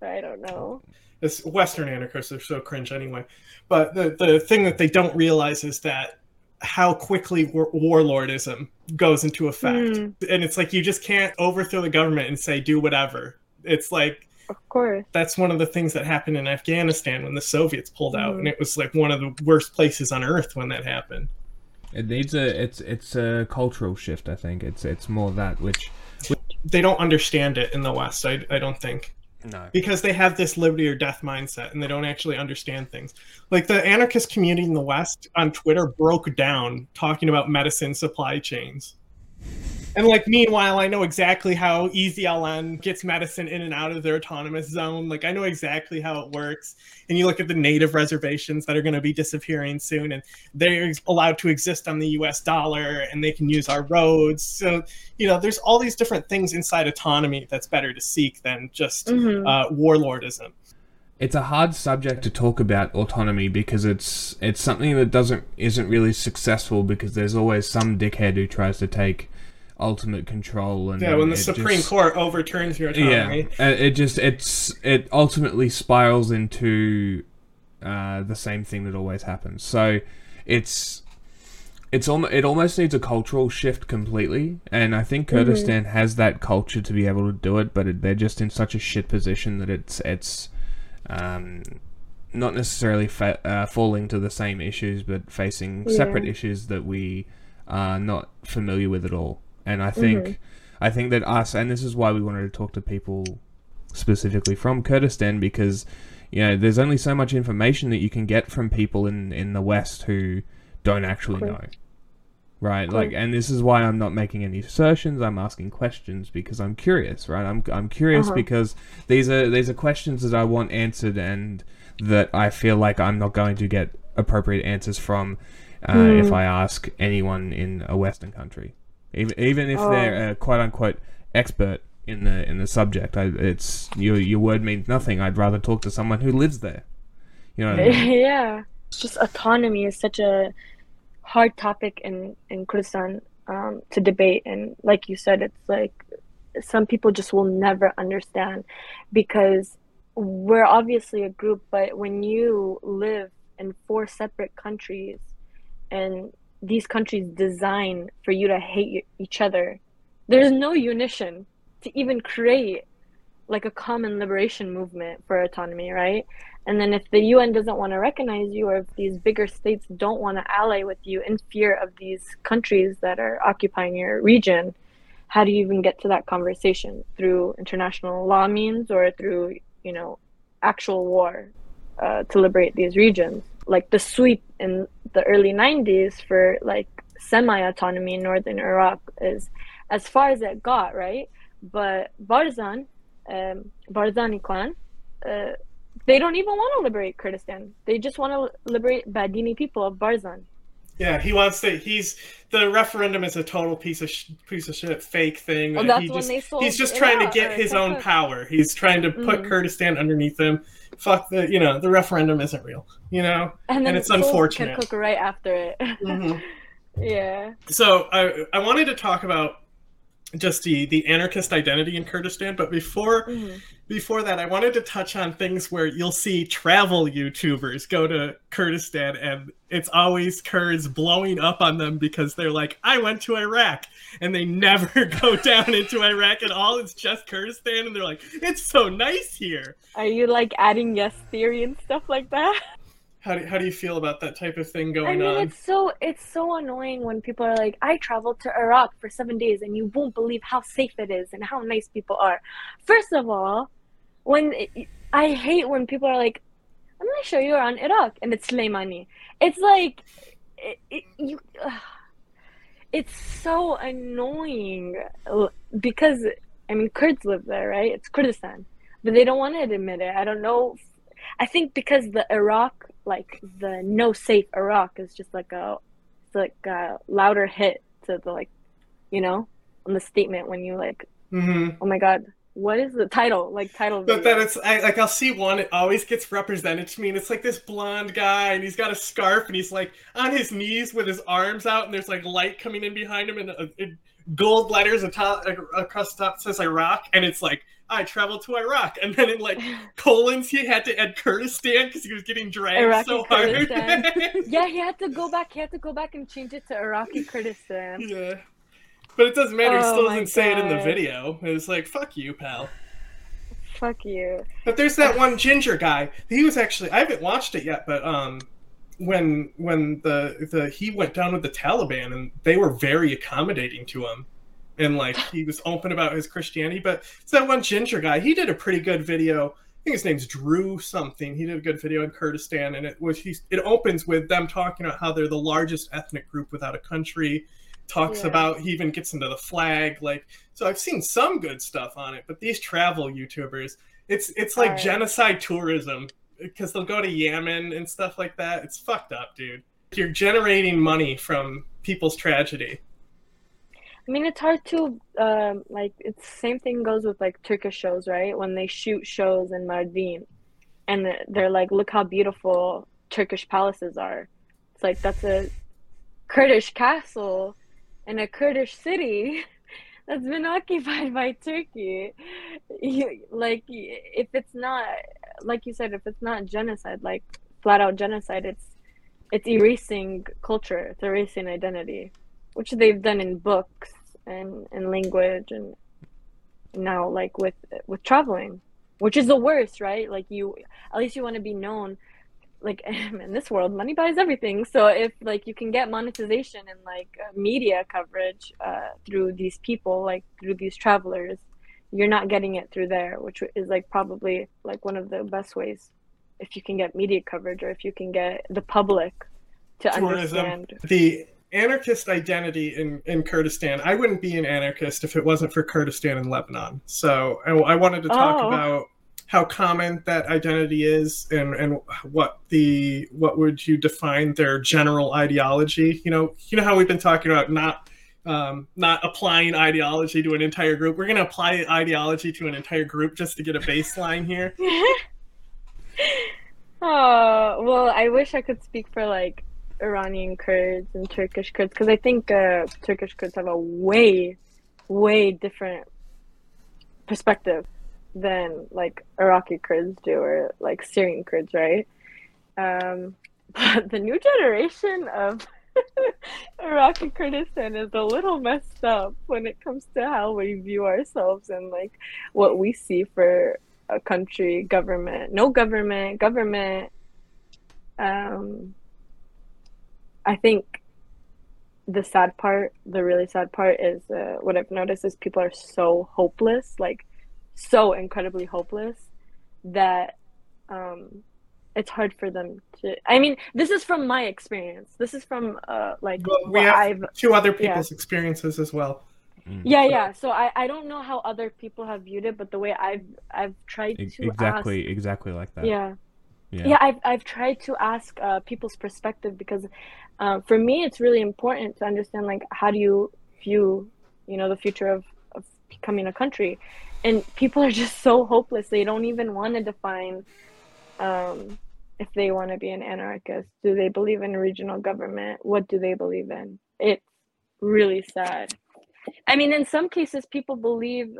I don't know. It's Western anarchists are so cringe anyway. But the, the thing that they don't realize is that how quickly war- warlordism goes into effect. Mm. And it's like, you just can't overthrow the government and say, do whatever. It's like, of course, that's one of the things that happened in Afghanistan when the Soviets pulled out. Mm. And it was like one of the worst places on earth when that happened. It needs a, it's, it's a cultural shift. I think it's, it's more that, which, which... they don't understand it in the West. I, I don't think. No. Because they have this liberty or death mindset and they don't actually understand things. Like the anarchist community in the West on Twitter broke down talking about medicine supply chains. And like, meanwhile, I know exactly how E Z L N gets medicine in and out of their autonomous zone. Like I know exactly how it works. And you look at the native reservations that are going to be disappearing soon and they're allowed to exist on the U S dollar and they can use our roads. So, you know, there's all these different things inside autonomy that's better to seek than just mm-hmm. uh, warlordism. It's a hard subject to talk about autonomy because it's it's something that doesn't isn't really successful because there's always some dickhead who tries to take ultimate control, and yeah, when the Supreme just, Court overturns your autonomy, yeah, it just it's it ultimately spirals into uh, the same thing that always happens. So it's it's almost it almost needs a cultural shift completely, and I think Kurdistan mm-hmm. has that culture to be able to do it, but it, they're just in such a shit position that it's it's um, not necessarily fa- uh, falling to the same issues, but facing yeah. separate issues that we are not familiar with at all. And I think, mm-hmm. I think that us, and this is why we wanted to talk to people specifically from Kurdistan, because you know there's only so much information that you can get from people in, in the West who don't actually know, right? Like, and this is why I'm not making any assertions. I'm asking questions because I'm curious, right? I'm I'm curious uh-huh. because these are these are questions that I want answered, and that I feel like I'm not going to get appropriate answers from uh, mm. if I ask anyone in a Western country. Even even if oh. they're a quote unquote expert in the in the subject, I, it's your your word means nothing. I'd rather talk to someone who lives there. You know what I mean? Yeah. just autonomy is such a hard topic in, in Kurdistan um, to debate. And like you said, it's like some people just will never understand, because we're obviously a group, but when you live in four separate countries and these countries design for you to hate each other, there's no unition to even create like a common liberation movement for autonomy, right? And then if the U N doesn't want to recognize you, or if these bigger states don't want to ally with you in fear of these countries that are occupying your region, how do you even get to that conversation? Through international law means, or through, you know, actual war uh, to liberate these regions? Like the sweep in the early nineties for like semi-autonomy in northern Iraq is as far as it got, right? But Barzan, um, Barzani clan, uh, they don't even want to liberate Kurdistan. They just want to liberate Badini people of Barzan. Yeah, he wants to. He's the referendum is a total piece of sh- piece of shit, fake thing. Well, that's he just, when they sold he's just trying to get his own power. He's trying to put mm. Kurdistan underneath him. Fuck the, you know, the referendum isn't real, you know, and, and it's unfortunate. Kirkuk right after it. Mm-hmm. Yeah. So I I wanted to talk about just the, the anarchist identity in Kurdistan, but before mm-hmm. before that, I wanted to touch on things where you'll see travel YouTubers go to Kurdistan, and it's always Kurds blowing up on them because they're like, I went to Iraq, and they never go down into Iraq at all. It's just Kurdistan, and they're like, it's so nice here. Are you like adding yes theory and stuff like that? How do, how do you feel about that type of thing going on? I mean, on? it's so it's so annoying when people are like, I traveled to Iraq for seven days and you won't believe how safe it is and how nice people are. First of all, when it, I hate when people are like, I'm going to show you around Iraq, and it's Leimani. It's like, it, it, you, uh, it's so annoying because, I mean, Kurds live there, right? It's Kurdistan, but they don't want to admit it. I don't know. I think because the Iraq... like the no safe Iraq is just like a it's like a louder hit to the, like, you know, on the statement when you like mm-hmm. oh my god, what is the title like title but video. Then it's I, like I'll see one, it always gets represented to me, and it's like this blonde guy and he's got a scarf and he's like on his knees with his arms out, and there's like light coming in behind him, and uh, in gold letters atop, across the top says Iraq, and it's like, I traveled to Iraq, and then in like colons he had to add Kurdistan because he was getting dragged Iraqi so hard. Yeah, he had to go back. He had to go back and change it to Iraqi Kurdistan. Yeah, but it doesn't matter. He oh still doesn't God. say it in the video. It was like, fuck you, pal. Fuck you. But there's that one ginger guy. He was actually I haven't watched it yet, but um. when when the the he went down with the Taliban, and they were very accommodating to him, and like he was open about his Christianity. But it's that one ginger guy, he did a pretty good video. I think his name's Drew something. He did a good video in Kurdistan, and it was he, it opens with them talking about how they're the largest ethnic group without a country. Talks yeah. about he even gets into the flag, like, so I've seen some good stuff on it. But these travel YouTubers, it's it's like right. genocide tourism. Because they'll go to Yemen and stuff like that. It's fucked up, dude. You're generating money from people's tragedy. I mean, it's hard to, um, like, it's same thing goes with, like, Turkish shows, right? When they shoot shows in Mardin. And they're like, look how beautiful Turkish palaces are. It's like, that's a Kurdish castle in a Kurdish city that's been occupied by Turkey. You, like, if it's not... like you said, if it's not genocide, like flat out genocide, it's it's erasing culture, it's erasing identity, which they've done in books and, and language, and now like with with traveling, which is the worst, right? Like, you at least you want to be known. Like, in this world, money buys everything. So if like you can get monetization and like media coverage uh, through these people, like through these travelers, you're not getting it through there, which is like probably like one of the best ways, if you can get media coverage or if you can get the public to Tourism. understand. The anarchist identity in, in Kurdistan, I wouldn't be an anarchist if it wasn't for Kurdistan and Lebanon. So I, I wanted to talk oh. about how common that identity is, and, and what the what would you define their general ideology? You know, you know how we've been talking about not... Um, not applying ideology to an entire group. We're going to apply ideology to an entire group just to get a baseline here. Oh, well, I wish I could speak for like Iranian Kurds and Turkish Kurds, because I think uh, Turkish Kurds have a way, way different perspective than like Iraqi Kurds do, or like Syrian Kurds, right? Um, but the new generation of Iraqi Kurdistan is a little messed up when it comes to how we view ourselves and like what we see for a country, government, no government, government. Um, I think the sad part, the really sad part is uh, what I've noticed is people are so hopeless, like so incredibly hopeless that um, it's hard for them to, I mean, this is from my experience. This is from uh, like well, we have I've, two other people's yeah. experiences as well. Mm. Yeah, yeah. So I, I don't know how other people have viewed it, but the way I've I've tried to exactly ask, exactly like that. Yeah, yeah. yeah I've I've tried to ask uh, people's perspective because, uh, for me, it's really important to understand like how do you view you know the future of, of becoming a country, and people are just so hopeless. They don't even want to define, um, if they want to be an anarchist. Do they believe in regional government? What do they believe in? It's really sad. I mean, in some cases, people believe,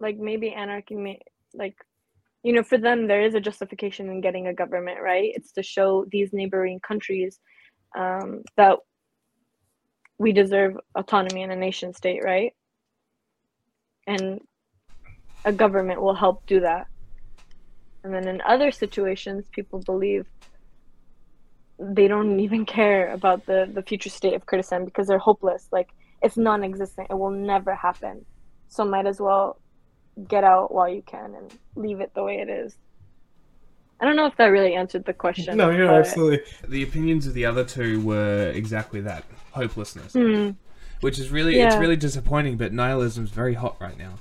like, maybe anarchy, may, like, you know, for them, there is a justification in getting a government, right? It's to show these neighboring countries um, that we deserve autonomy in a nation state, right? And a government will help do that. And then in other situations, people believe they don't even care about the, the future state of Kurdistan because they're hopeless, like, it's non-existent. It will never happen. So might as well get out while you can and leave it the way it is. I don't know if that really answered the question. No, yeah, absolutely. The opinions of the other two were exactly that. Hopelessness. Mm. Which is really, yeah. it's really disappointing, but nihilism's very hot right now.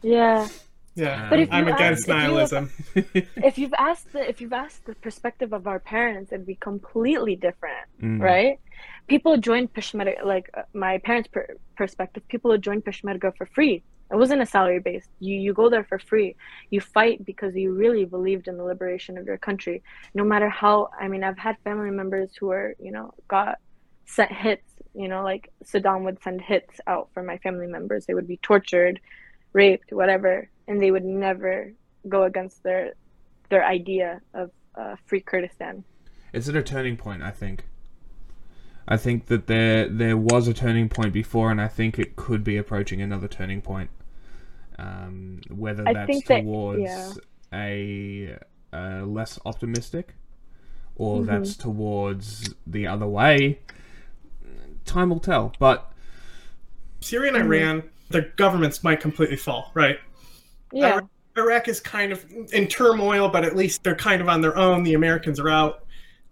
Yeah. Yeah, um, I'm against asked, nihilism. If, you have, if you've asked the if you've asked the perspective of our parents, it'd be completely different, mm. right? People joined Peshmerga, like uh, my parents' per- perspective. People who joined Peshmerga for free. It wasn't a salary based. You you go there for free. You fight because you really believed in the liberation of your country. No matter how, I mean, I've had family members who are you know got sent hits. You know, like Saddam would send hits out for my family members. They would be tortured, raped, whatever. And they would never go against their their idea of uh, free Kurdistan. It's at a turning point, I think. I think that there there was a turning point before, and I think it could be approaching another turning point. Um, whether that's I think that, towards yeah. a, a less optimistic, or mm-hmm. that's towards the other way, time will tell. But Syria and Iran, mm-hmm. their governments might completely fall, right? Yeah. Iraq is kind of in turmoil, but at least they're kind of on their own. The Americans are out.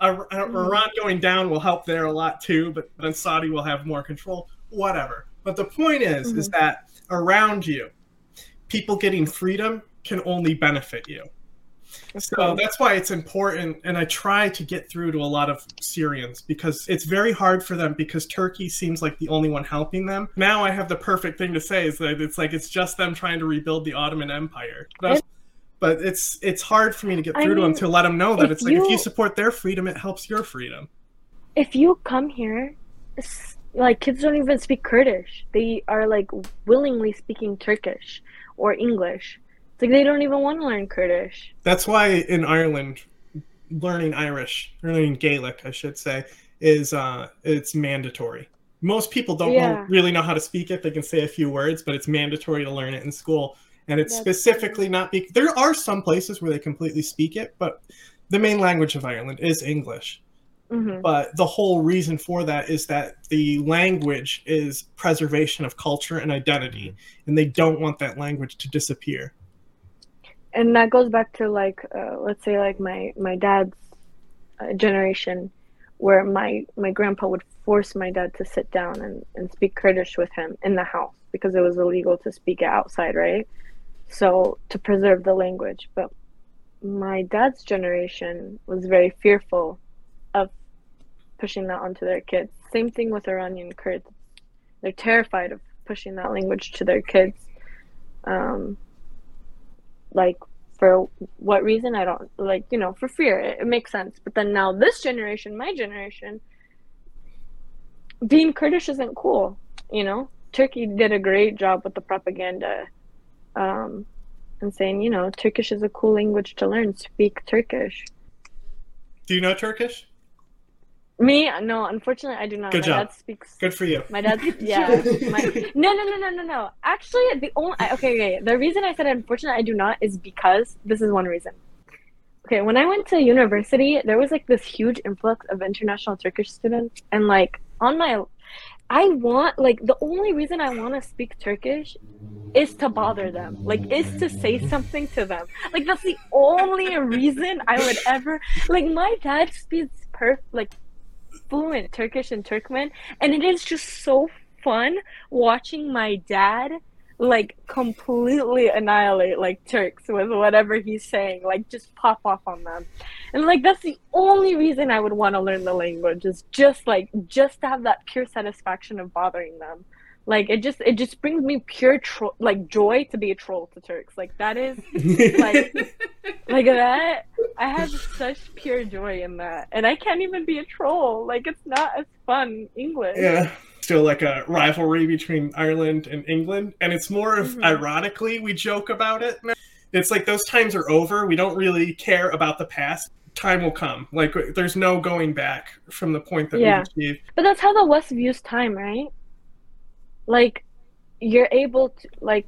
Iran mm. going down will help there a lot too, but then Saudi will have more control, whatever. But the point is, mm-hmm. is that around you, people getting freedom can only benefit you. That's so cool. That's why it's important. And I try to get through to a lot of Syrians because it's very hard for them because Turkey seems like the only one helping them. Now I have the perfect thing to say is that it's like, it's just them trying to rebuild the Ottoman Empire. It, but it's, it's hard for me to get through I mean, to them to let them know that it's like, you, if you support their freedom, it helps your freedom. If you come here, it's like kids don't even speak Kurdish. They are like willingly speaking Turkish or English. Like, they don't even want to learn Kurdish. That's why in Ireland, learning Irish, learning Gaelic, I should say, is uh, it's mandatory. Most people don't yeah. really know how to speak it. They can say a few words, but it's mandatory to learn it in school. And it's That's specifically true. Not... Be- there are some places where they completely speak it, but the main language of Ireland is English. Mm-hmm. But the whole reason for that is that the language is preservation of culture and identity, mm-hmm. and they don't want that language to disappear. And that goes back to, like, uh, let's say, like, my, my dad's uh, generation, where my, my grandpa would force my dad to sit down and, and speak Kurdish with him in the house because it was illegal to speak it outside, right? So, to preserve the language. But my dad's generation was very fearful of pushing that onto their kids. Same thing with Iranian Kurds. They're terrified of pushing that language to their kids. Um... Like for what reason, I don't, like, you know, for fear. It, it makes sense. But then now this generation, my generation, being Kurdish isn't cool, you know? Turkey did a great job with the propaganda um, and saying, you know, Turkish is a cool language to learn. Speak Turkish. Do you know Turkish? Me? No, unfortunately, I do not. Good my job. Dad speaks. Good for you. My dad, yeah. my, no, no, no, no, no, no. Actually, the only, okay, okay, the reason I said unfortunately I do not is because this is one reason. Okay, when I went to university, there was like this huge influx of international Turkish students. And like on my, I want, like, the only reason I want to speak Turkish is to bother them. Like, is to say something to them. Like, that's the only reason I would ever, like, my dad speaks perfect, like, fluent Turkish and Turkmen, and it is just so fun watching my dad like completely annihilate like Turks with whatever he's saying, like just pop off on them. And like that's the only reason I would want to learn the language, is just like just to have that pure satisfaction of bothering them. Like it just it just brings me pure tro- like joy to be a troll to Turks. Like that is like like that I have such pure joy in that, and I can't even be a troll. Like it's not as fun English. Yeah, still like a rivalry between Ireland and England, and it's more of mm-hmm. ironically we joke about it. It's like those times are over. We don't really care about the past. Time will come. Like there's no going back from the point that yeah. we achieved. But that's how the West views time, right? Like, you're able to, like,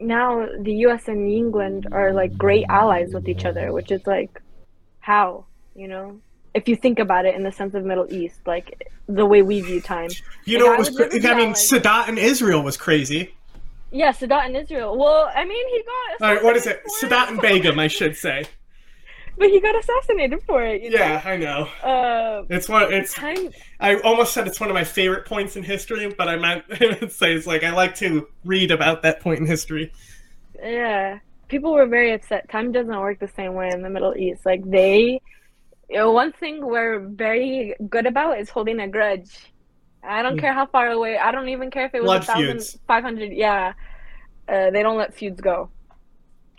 now the U S and England are, like, great allies with each other, which is, like, how, you know? If you think about it in the sense of Middle East, like, the way we view time. You know, it was cra- I mean, Sadat in Israel was crazy. Yeah, Sadat in Israel. Well, I mean, he got... All right, what is it? Sadat and Begum, I should say. But he got assassinated for it. You yeah, know? I know. Uh, it's one. It's. Time... I almost said it's one of my favorite points in history, but I meant to say it's like I like to read about that point in history. Yeah, people were very upset. Time doesn't work the same way in the Middle East. Like they, you know, one thing we're very good about is holding a grudge. I don't mm. care how far away. I don't even care if it was a thousand, five hundred. Yeah, uh, they don't let feuds go.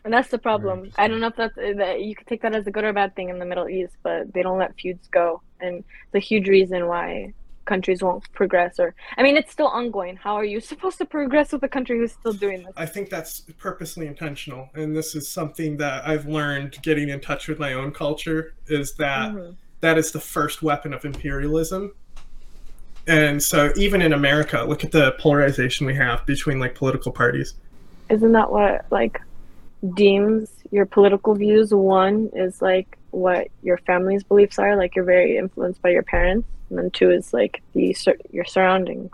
And that's the problem. I don't know if that's, that you could take that as a good or bad thing in the Middle East, but they don't let feuds go. And it's a huge reason why countries won't progress. Or I mean, it's still ongoing. How are you supposed to progress with a country who's still doing this? I think that's purposely intentional. And this is something that I've learned getting in touch with my own culture, is that mm-hmm. that is the first weapon of imperialism. And so even in America, look at the polarization we have between like political parties. Isn't that what like... deems your political views? One is like what your family's beliefs are, like you're very influenced by your parents, and then two is like the sur- your surroundings.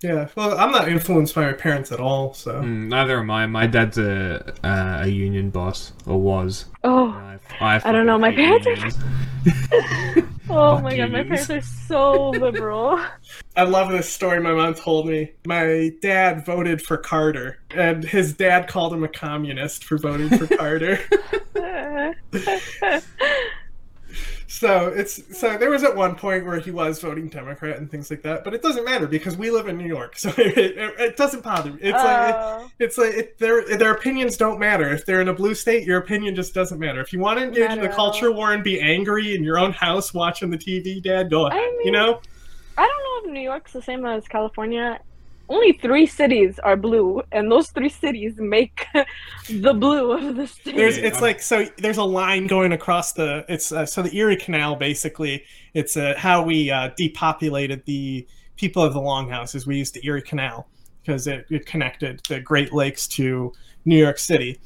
Yeah, well, I'm not influenced by my parents at all, so mm, neither am I. My dad's a uh, a union boss, or was. Oh, I, I, I don't know. My parents unions. are. Oh my god, my parents are so liberal. I love this story my mom told me. My dad voted for Carter, and his dad called him a communist for voting for Carter. So it's so there was at one point where he was voting Democrat and things like that, but it doesn't matter because we live in New York, so it, it, it doesn't bother me. It's uh... like it, it's like it, their their opinions don't matter. If they're in a blue state, your opinion just doesn't matter. If you want to engage in the culture war and be angry in your own house watching the T V, Dad, go ahead. I mean, you know, I don't know if New York's the same as California. Only three cities are blue, and those three cities make the blue of the state. There's, it's like, so there's a line going across the, it's uh, so the Erie Canal, basically, it's uh, how we uh, depopulated the people of the Longhouses. We used the Erie Canal because it, it connected the Great Lakes to New York City.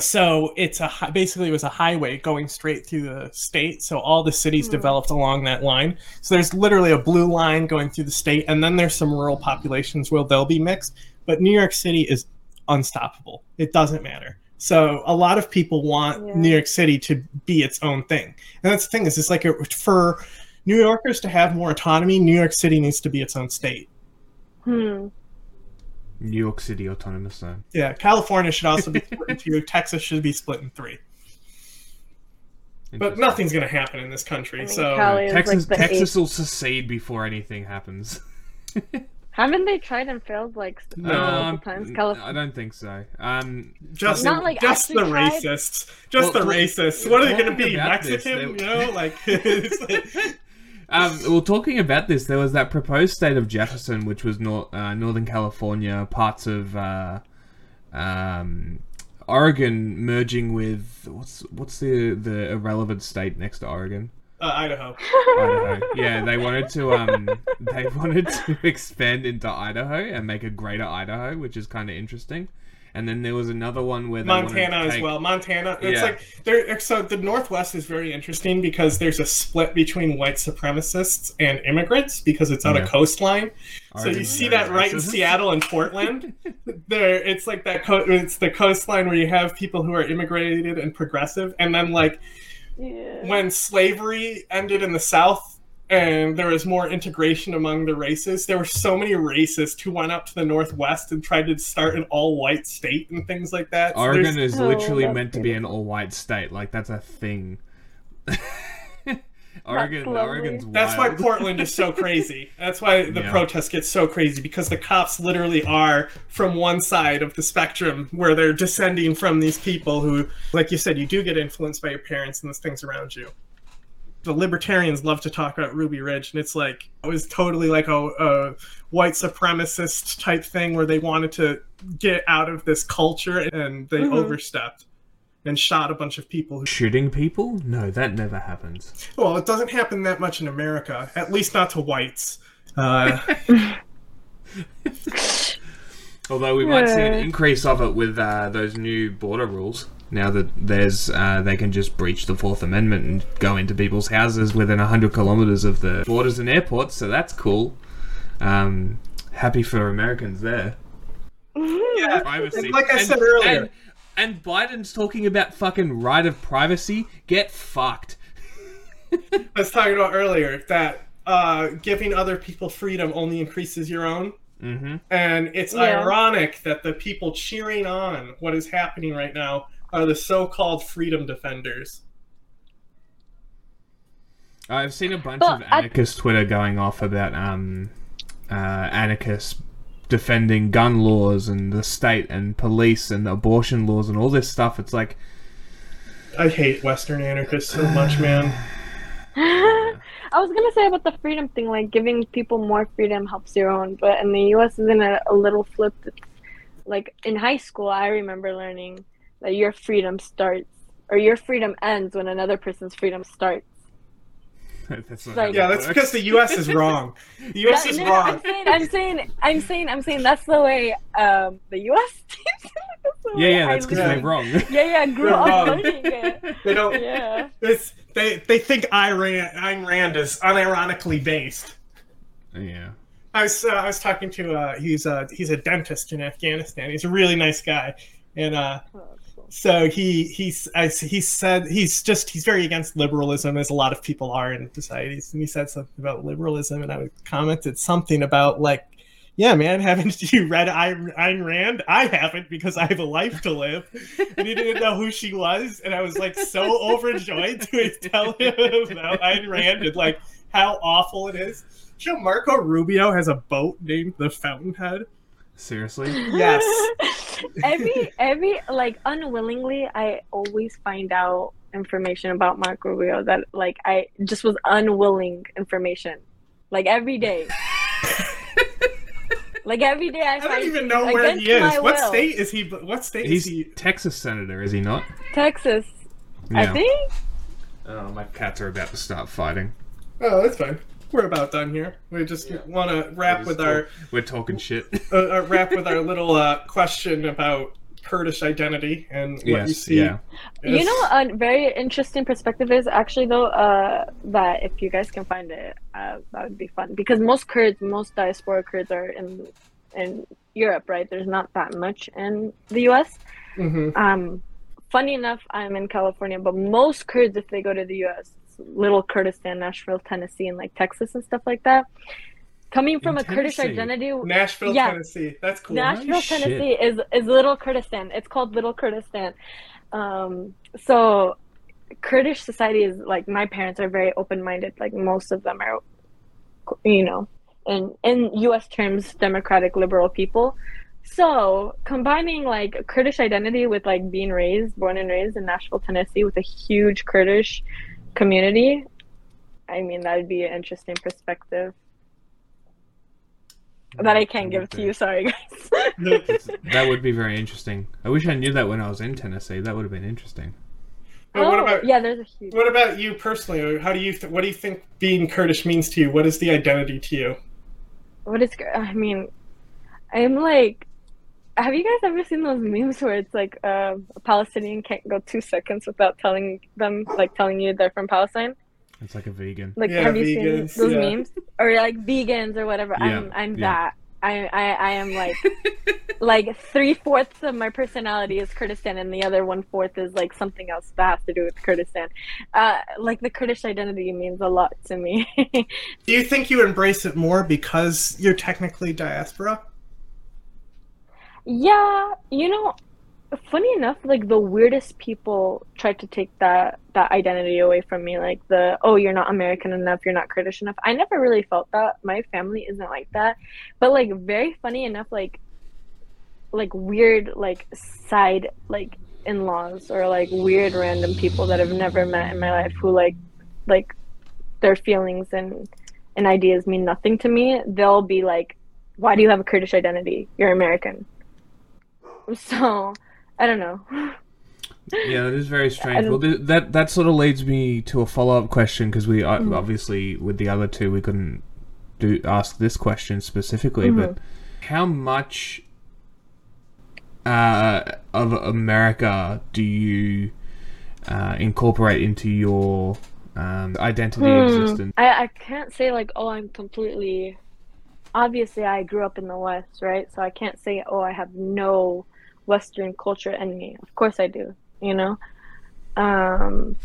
So it's a, basically it was a highway going straight through the state. So all the cities mm-hmm. developed along that line. So there's literally a blue line going through the state. And then there's some rural populations where they'll be mixed. But New York City is unstoppable. It doesn't matter. So a lot of people want yeah. New York City to be its own thing. And that's the thing, is it's like it, for New Yorkers to have more autonomy, New York City needs to be its own state. Hmm. New York City autonomous zone. Yeah, California should also be split in two. Texas should be split in three. But nothing's going to happen in this country. I mean, so Texas, like Texas will secede before anything happens. Haven't they tried and failed like no, multiple times? Calif- I don't think so. Um, just not, like, just the tried... racists. Just well, the racists. What are they going to be? Mexican? This, they... You know, like. It's like... Um, well, talking about this, there was that proposed state of Jefferson, which was nor- uh, Northern California, parts of uh, um, Oregon, merging with what's what's the the irrelevant state next to Oregon? Uh, Idaho. Idaho. Yeah, they wanted to um, they wanted to expand into Idaho and make a greater Idaho, which is kind of interesting. And then there was another one where they Montana take... as well. Montana, it's yeah. like there. So the Northwest is very interesting because there's a split between white supremacists and immigrants because it's on yeah. a coastline. Are so you see that right in Seattle and Portland. There, it's like that. Co- it's the coastline where you have people who are immigrated and progressive, and then like yeah. when slavery ended in the South. And there was more integration among the races. There were so many racists who went up to the Northwest and tried to start an all-white state and things like that. So Oregon there's... is literally oh, meant good. to be an all-white state. Like, that's a thing. Oregon, Oregon's wild. That's why Portland is so crazy. That's why the yeah. protests get so crazy, because the cops literally are from one side of the spectrum where they're descending from these people who, like you said, you do get influenced by your parents and those things around you. The libertarians love to talk about Ruby Ridge, and it's like it was totally like a, a white supremacist type thing where they wanted to get out of this culture, and they mm-hmm. overstepped and shot a bunch of people. Who... Shooting people? No, that never happens. Well, it doesn't happen that much in America, at least not to whites. Uh... Although we might yeah. see an increase of it with uh, those new border rules. Now that there's, uh, they can just breach the Fourth Amendment and go into people's houses within one hundred kilometers of the borders and airports, so that's cool. Um, happy for Americans there. Yeah, privacy. Like I said and, earlier. And, and Biden's talking about fucking right of privacy. Get fucked. I was talking about earlier that uh, giving other people freedom only increases your own. Mm-hmm. And it's yeah. ironic that the people cheering on what is happening right now are the so-called freedom defenders. I've seen a bunch but of anarchist I... Twitter going off about um, uh, anarchists defending gun laws and the state and police and abortion laws and all this stuff. It's like... I hate Western anarchists so much, man. I was gonna say about the freedom thing, like giving people more freedom helps your own, but in the U S isn't it a little flipped? It's like in high school, I remember learning that your freedom starts or your freedom ends when another person's freedom starts. That's not like, yeah, that's because the U S is wrong. The U S that, is no, wrong. I'm saying, I'm saying, I'm saying, I'm saying that's the way um, the U S teaches. Yeah, yeah, that's because they're wrong. Yeah, yeah, grew up learning it. They don't. Yeah. It's they. They think Iran, Ayn Rand is unironically based. Yeah. I was uh, I was talking to uh, he's a uh, he's a dentist in Afghanistan. He's a really nice guy, and uh. Oh. So he he's I, he said he's just he's very against liberalism, as a lot of people are in societies, and he said something about liberalism, and I commented something about like, yeah, man, haven't you read Ayn Rand? I haven't, because I have a life to live, and he didn't know who she was, and I was like so overjoyed to tell him about Ayn Rand and like how awful it is. You know, Marco Rubio has a boat named the Fountainhead. Seriously? Yes. every every like unwillingly I always find out information about Marco Rubio that like I just was unwilling information. Like every day. like every day I, I find don't even know where he is. What will. state is he what state He's is he Texas senator, is he not? Texas. Yeah. I think. Oh, my cats are about to start fighting. Oh, that's fine. We're about done here. We just yeah. want to wrap with talk, our... We're talking shit. uh, uh, wrap with our little uh, question about Kurdish identity and what yes, you see. Yeah. Yes. You know, a very interesting perspective is actually, though, uh, that if you guys can find it, uh, that would be fun. Because most Kurds, most diaspora Kurds are in in Europe, right? There's not that much in the U S. Mm-hmm. Um, funny enough, I'm in California, but most Kurds, if they go to the U S, little Kurdistan, Nashville, Tennessee, and like Texas and stuff like that. Coming from in a Tennessee. Kurdish identity, Nashville, yeah, Tennessee, that's cool. Nashville, nice Tennessee shit. is is little Kurdistan. It's called Little Kurdistan. Um, so Kurdish society is like, my parents are very open minded. Like most of them are, you know, in, in U S terms, democratic liberal people. So combining like Kurdish identity with like being raised, born and raised in Nashville, Tennessee, with a huge Kurdish community, I mean, that would be an interesting perspective that I can't give to you. Sorry, guys. No, that would be very interesting. I wish I knew that when I was in Tennessee. That would have been interesting. But oh, what about, yeah, there's a huge... What about you personally? How do you? Th- what do you think being Kurdish means to you? What is the identity to you? What is? I mean, I'm like, have you guys ever seen those memes where it's like uh, a Palestinian can't go two seconds without telling them, like telling you they're from Palestine? It's like a vegan. Like, yeah, have you vegans, seen those yeah. memes or like vegans or whatever? Yeah, I'm, I'm yeah. that. I, I, I am like, like three fourths of my personality is Kurdistan, and the other one fourth is like something else that has to do with Kurdistan. Uh, like the Kurdish identity means a lot to me. Do you think you embrace it more because you're technically diaspora? Yeah, you know, funny enough, like the weirdest people tried to take that that identity away from me. Like the, oh, you're not American enough, you're not Kurdish enough. I never really felt that. My family isn't like that. But like very funny enough, like like weird like side like in-laws or like weird random people that I've never met in my life who like like their feelings and and ideas mean nothing to me. They'll be like, why do you have a Kurdish identity? You're American. So I don't know. Yeah, that is very strange. Well, that that sort of leads me to a follow-up question, because we mm-hmm. obviously with the other two we couldn't do ask this question specifically, mm-hmm. but how much uh, of America do you uh, incorporate into your um, identity hmm. existence? I, I can't say like, oh, I'm completely. Obviously, I grew up in the West, right? So I can't say, oh, I have no Western culture in me. Of course I do, you know? Um,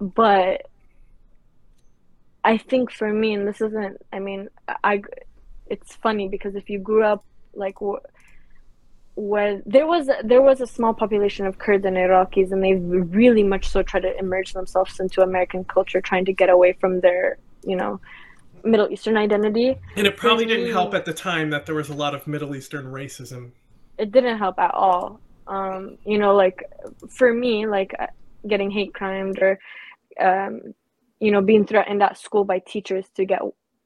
but I think for me, and this isn't, I mean, I, it's funny because if you grew up like where there was, there was a small population of Kurds and Iraqis, and they really much so try to immerse themselves into American culture, trying to get away from their, you know, Middle Eastern identity. And it probably didn't help at the time that there was a lot of Middle Eastern racism. It didn't help at all. Um, you know, like for me, like getting hate crimed or, um, you know, being threatened at school by teachers to get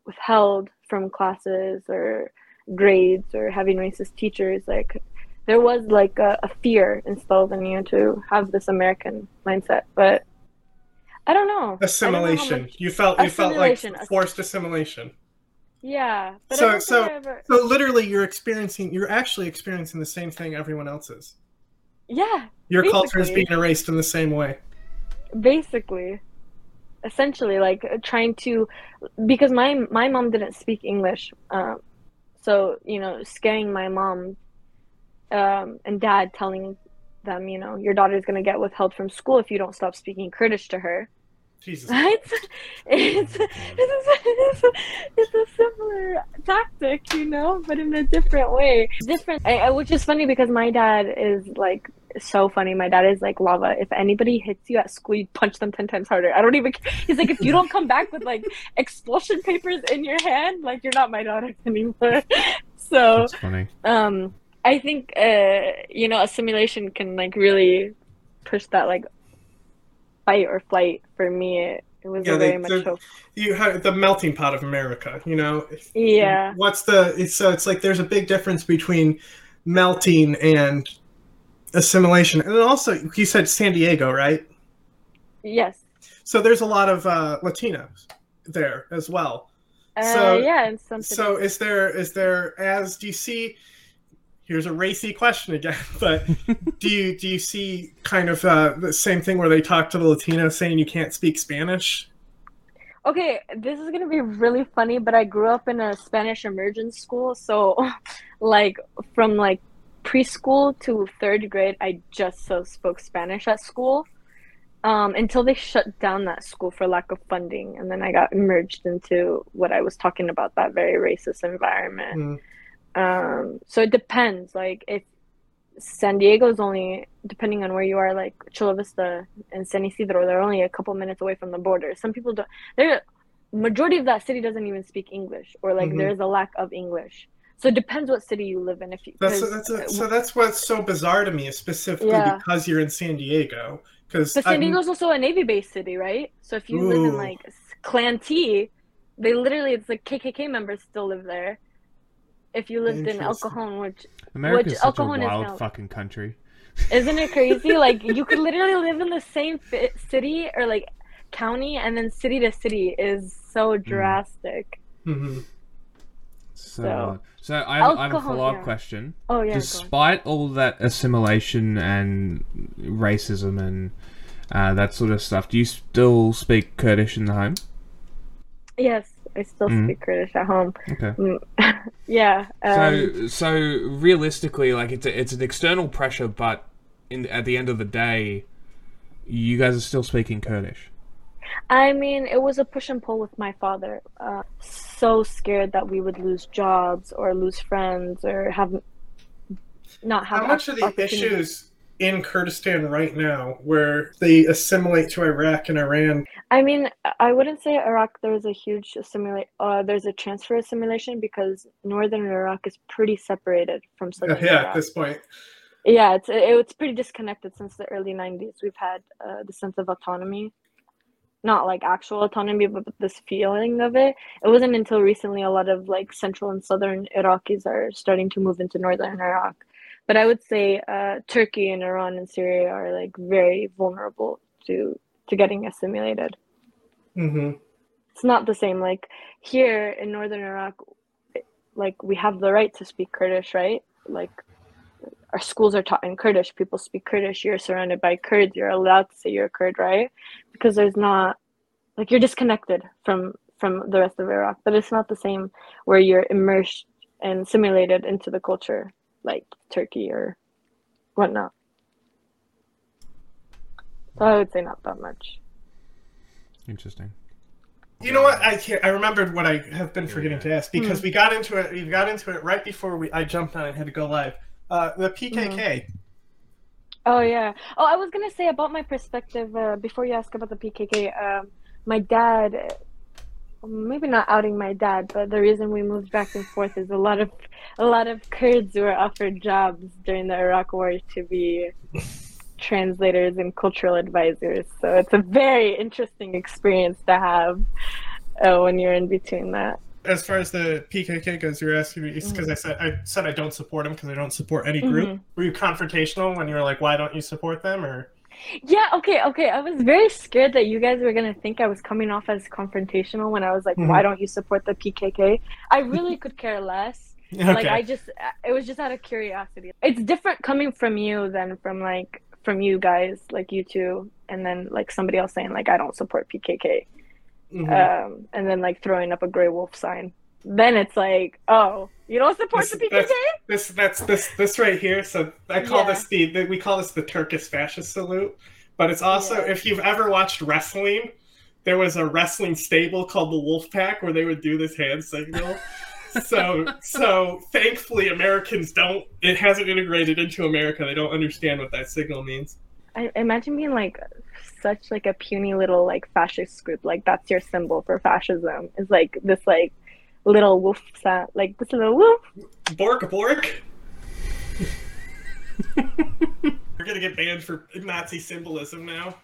withheld from classes or grades or having racist teachers. Like there was like a, a fear installed in you to have this American mindset, but I don't know. Assimilation. Don't know much... You felt you felt like forced assimilation. Yeah. But so I so ever... so literally, you're experiencing you're actually experiencing the same thing everyone else is. Yeah. Your basically. Culture is being erased in the same way. Basically, essentially, like trying to, because my my mom didn't speak English, um, so you know, scaring my mom um, and dad, telling them, you know, your daughter's gonna get withheld from school if you don't stop speaking Kurdish to her. Jesus. It's, it's, it's, a, it's a similar tactic, you know, but in a different way. Different, I, I, which is funny because my dad is like so funny. My dad is like lava. If anybody hits you at school, you punch them ten times harder. I don't even care. He's like, if you don't come back with like expulsion papers in your hand, like you're not my daughter anymore. So that's funny. Um, I think, uh, you know, assimilation can, like, really push that, like, fight or flight. For me, it, it was yeah, very they, much hope. You have the melting pot of America, you know? Yeah. What's the... It's, so it's like there's a big difference between melting and assimilation. And then also, you said San Diego, right? Yes. So there's a lot of uh, Latinos there as well. Uh, so, yeah, in some cities. So is there, is there, as do you see... Here's a racy question again, but do you do you see kind of uh, the same thing where they talk to the Latinos saying you can't speak Spanish? Okay, this is going to be really funny, but I grew up in a Spanish immersion school. So like from like preschool to third grade, I just so spoke Spanish at school um, until they shut down that school for lack of funding. And then I got merged into what I was talking about, that very racist environment. Mm. Um, so it depends, like if San Diego's only, depending on where you are, like Chula Vista and San Isidro, they're only a couple minutes away from the border. Some people don't, they're majority of that city doesn't even speak English, or like mm-hmm. there's a lack of English. So it depends what city you live in. If you that's, that's a, so that's what's so bizarre to me, specifically yeah. because you're in San Diego. Because San Diego's also a Navy base city, right? So if you ooh. live in like Clan T, they literally, it's like K K K members still live there. If you lived in El Cajon, which America's which such El Cajon a wild is now, fucking country. Isn't it crazy? Like you could literally live in the same fi- city or like county, and then city to city is so drastic. Mm-hmm. So, so, so I have, I have a follow-up yeah. question. Oh yeah. Despite all that assimilation and racism and uh, that sort of stuff, do you still speak Kurdish in the home? Yes, I still mm-hmm. speak Kurdish at home. Okay. yeah. Um... So, so realistically, like it's a, it's an external pressure, but in at the end of the day, you guys are still speaking Kurdish. I mean, it was a push and pull with my father. Uh, so scared that we would lose jobs or lose friends or have not have. How much are the issues in Kurdistan right now where they assimilate to Iraq and Iran? I mean, I wouldn't say Iraq. There's a huge assimilate. Uh, there's a transfer assimilation because northern Iraq is pretty separated from southern Iraq. Yeah, at this point. Yeah, it's it's pretty disconnected since the early nineties. We've had uh, the sense of autonomy. Not like actual autonomy, but this feeling of it. It wasn't until recently a lot of like central and southern Iraqis are starting to move into northern Iraq. But I would say uh, Turkey and Iran and Syria are like very vulnerable to, to getting assimilated. Mm-hmm. It's not the same. Like here in northern Iraq, like we have the right to speak Kurdish, right? Like our schools are taught in Kurdish, people speak Kurdish, you're surrounded by Kurds, you're allowed to say you're a Kurd, right? Because there's not, like you're disconnected from, from the rest of Iraq, but it's not the same where you're immersed and assimilated into the culture, like Turkey or whatnot. So I would say not that much. Interesting. You know what? I can't, I remembered what I have been forgetting to ask because mm-hmm. we got into it, we got into it right before we, I jumped on and had to go live. Uh, the P K K. Oh yeah. Oh, I was gonna say about my perspective uh, before you ask about the P K K. Um, my dad, maybe not outing my dad, but the reason we moved back and forth is a lot of a lot of Kurds were offered jobs during the Iraq War to be translators and cultural advisors. So it's a very interesting experience to have uh, when you're in between that. As far as the P K K goes, you were asking me because mm-hmm. I said I said I don't support them because I don't support any group. Mm-hmm. Were you confrontational when you were like, "Why don't you support them?" Or yeah, okay, okay. I was very scared that you guys were gonna think I was coming off as confrontational when I was like, mm-hmm. "Why don't you support the P K K?" I really could care less. Okay. Like I just, it was just out of curiosity. It's different coming from you than from like from you guys, like you two, and then like somebody else saying like, "I don't support P K K." Mm-hmm. Um, and then like throwing up a gray wolf sign. Then it's like, oh, you don't support this, the P K K? That's, this that's this this right here. So I call yeah. this the, the we call this the Turkish fascist salute. But it's also yeah. if you've ever watched wrestling, there was a wrestling stable called the Wolf Pack where they would do this hand signal. so so thankfully Americans don't. It hasn't integrated into America. They don't understand what that signal means. I imagine being like such like a puny little like fascist group, like that's your symbol for fascism. It's like this like little wolf sound, like this little wolf. Bork bork. We're gonna get banned for Nazi symbolism now.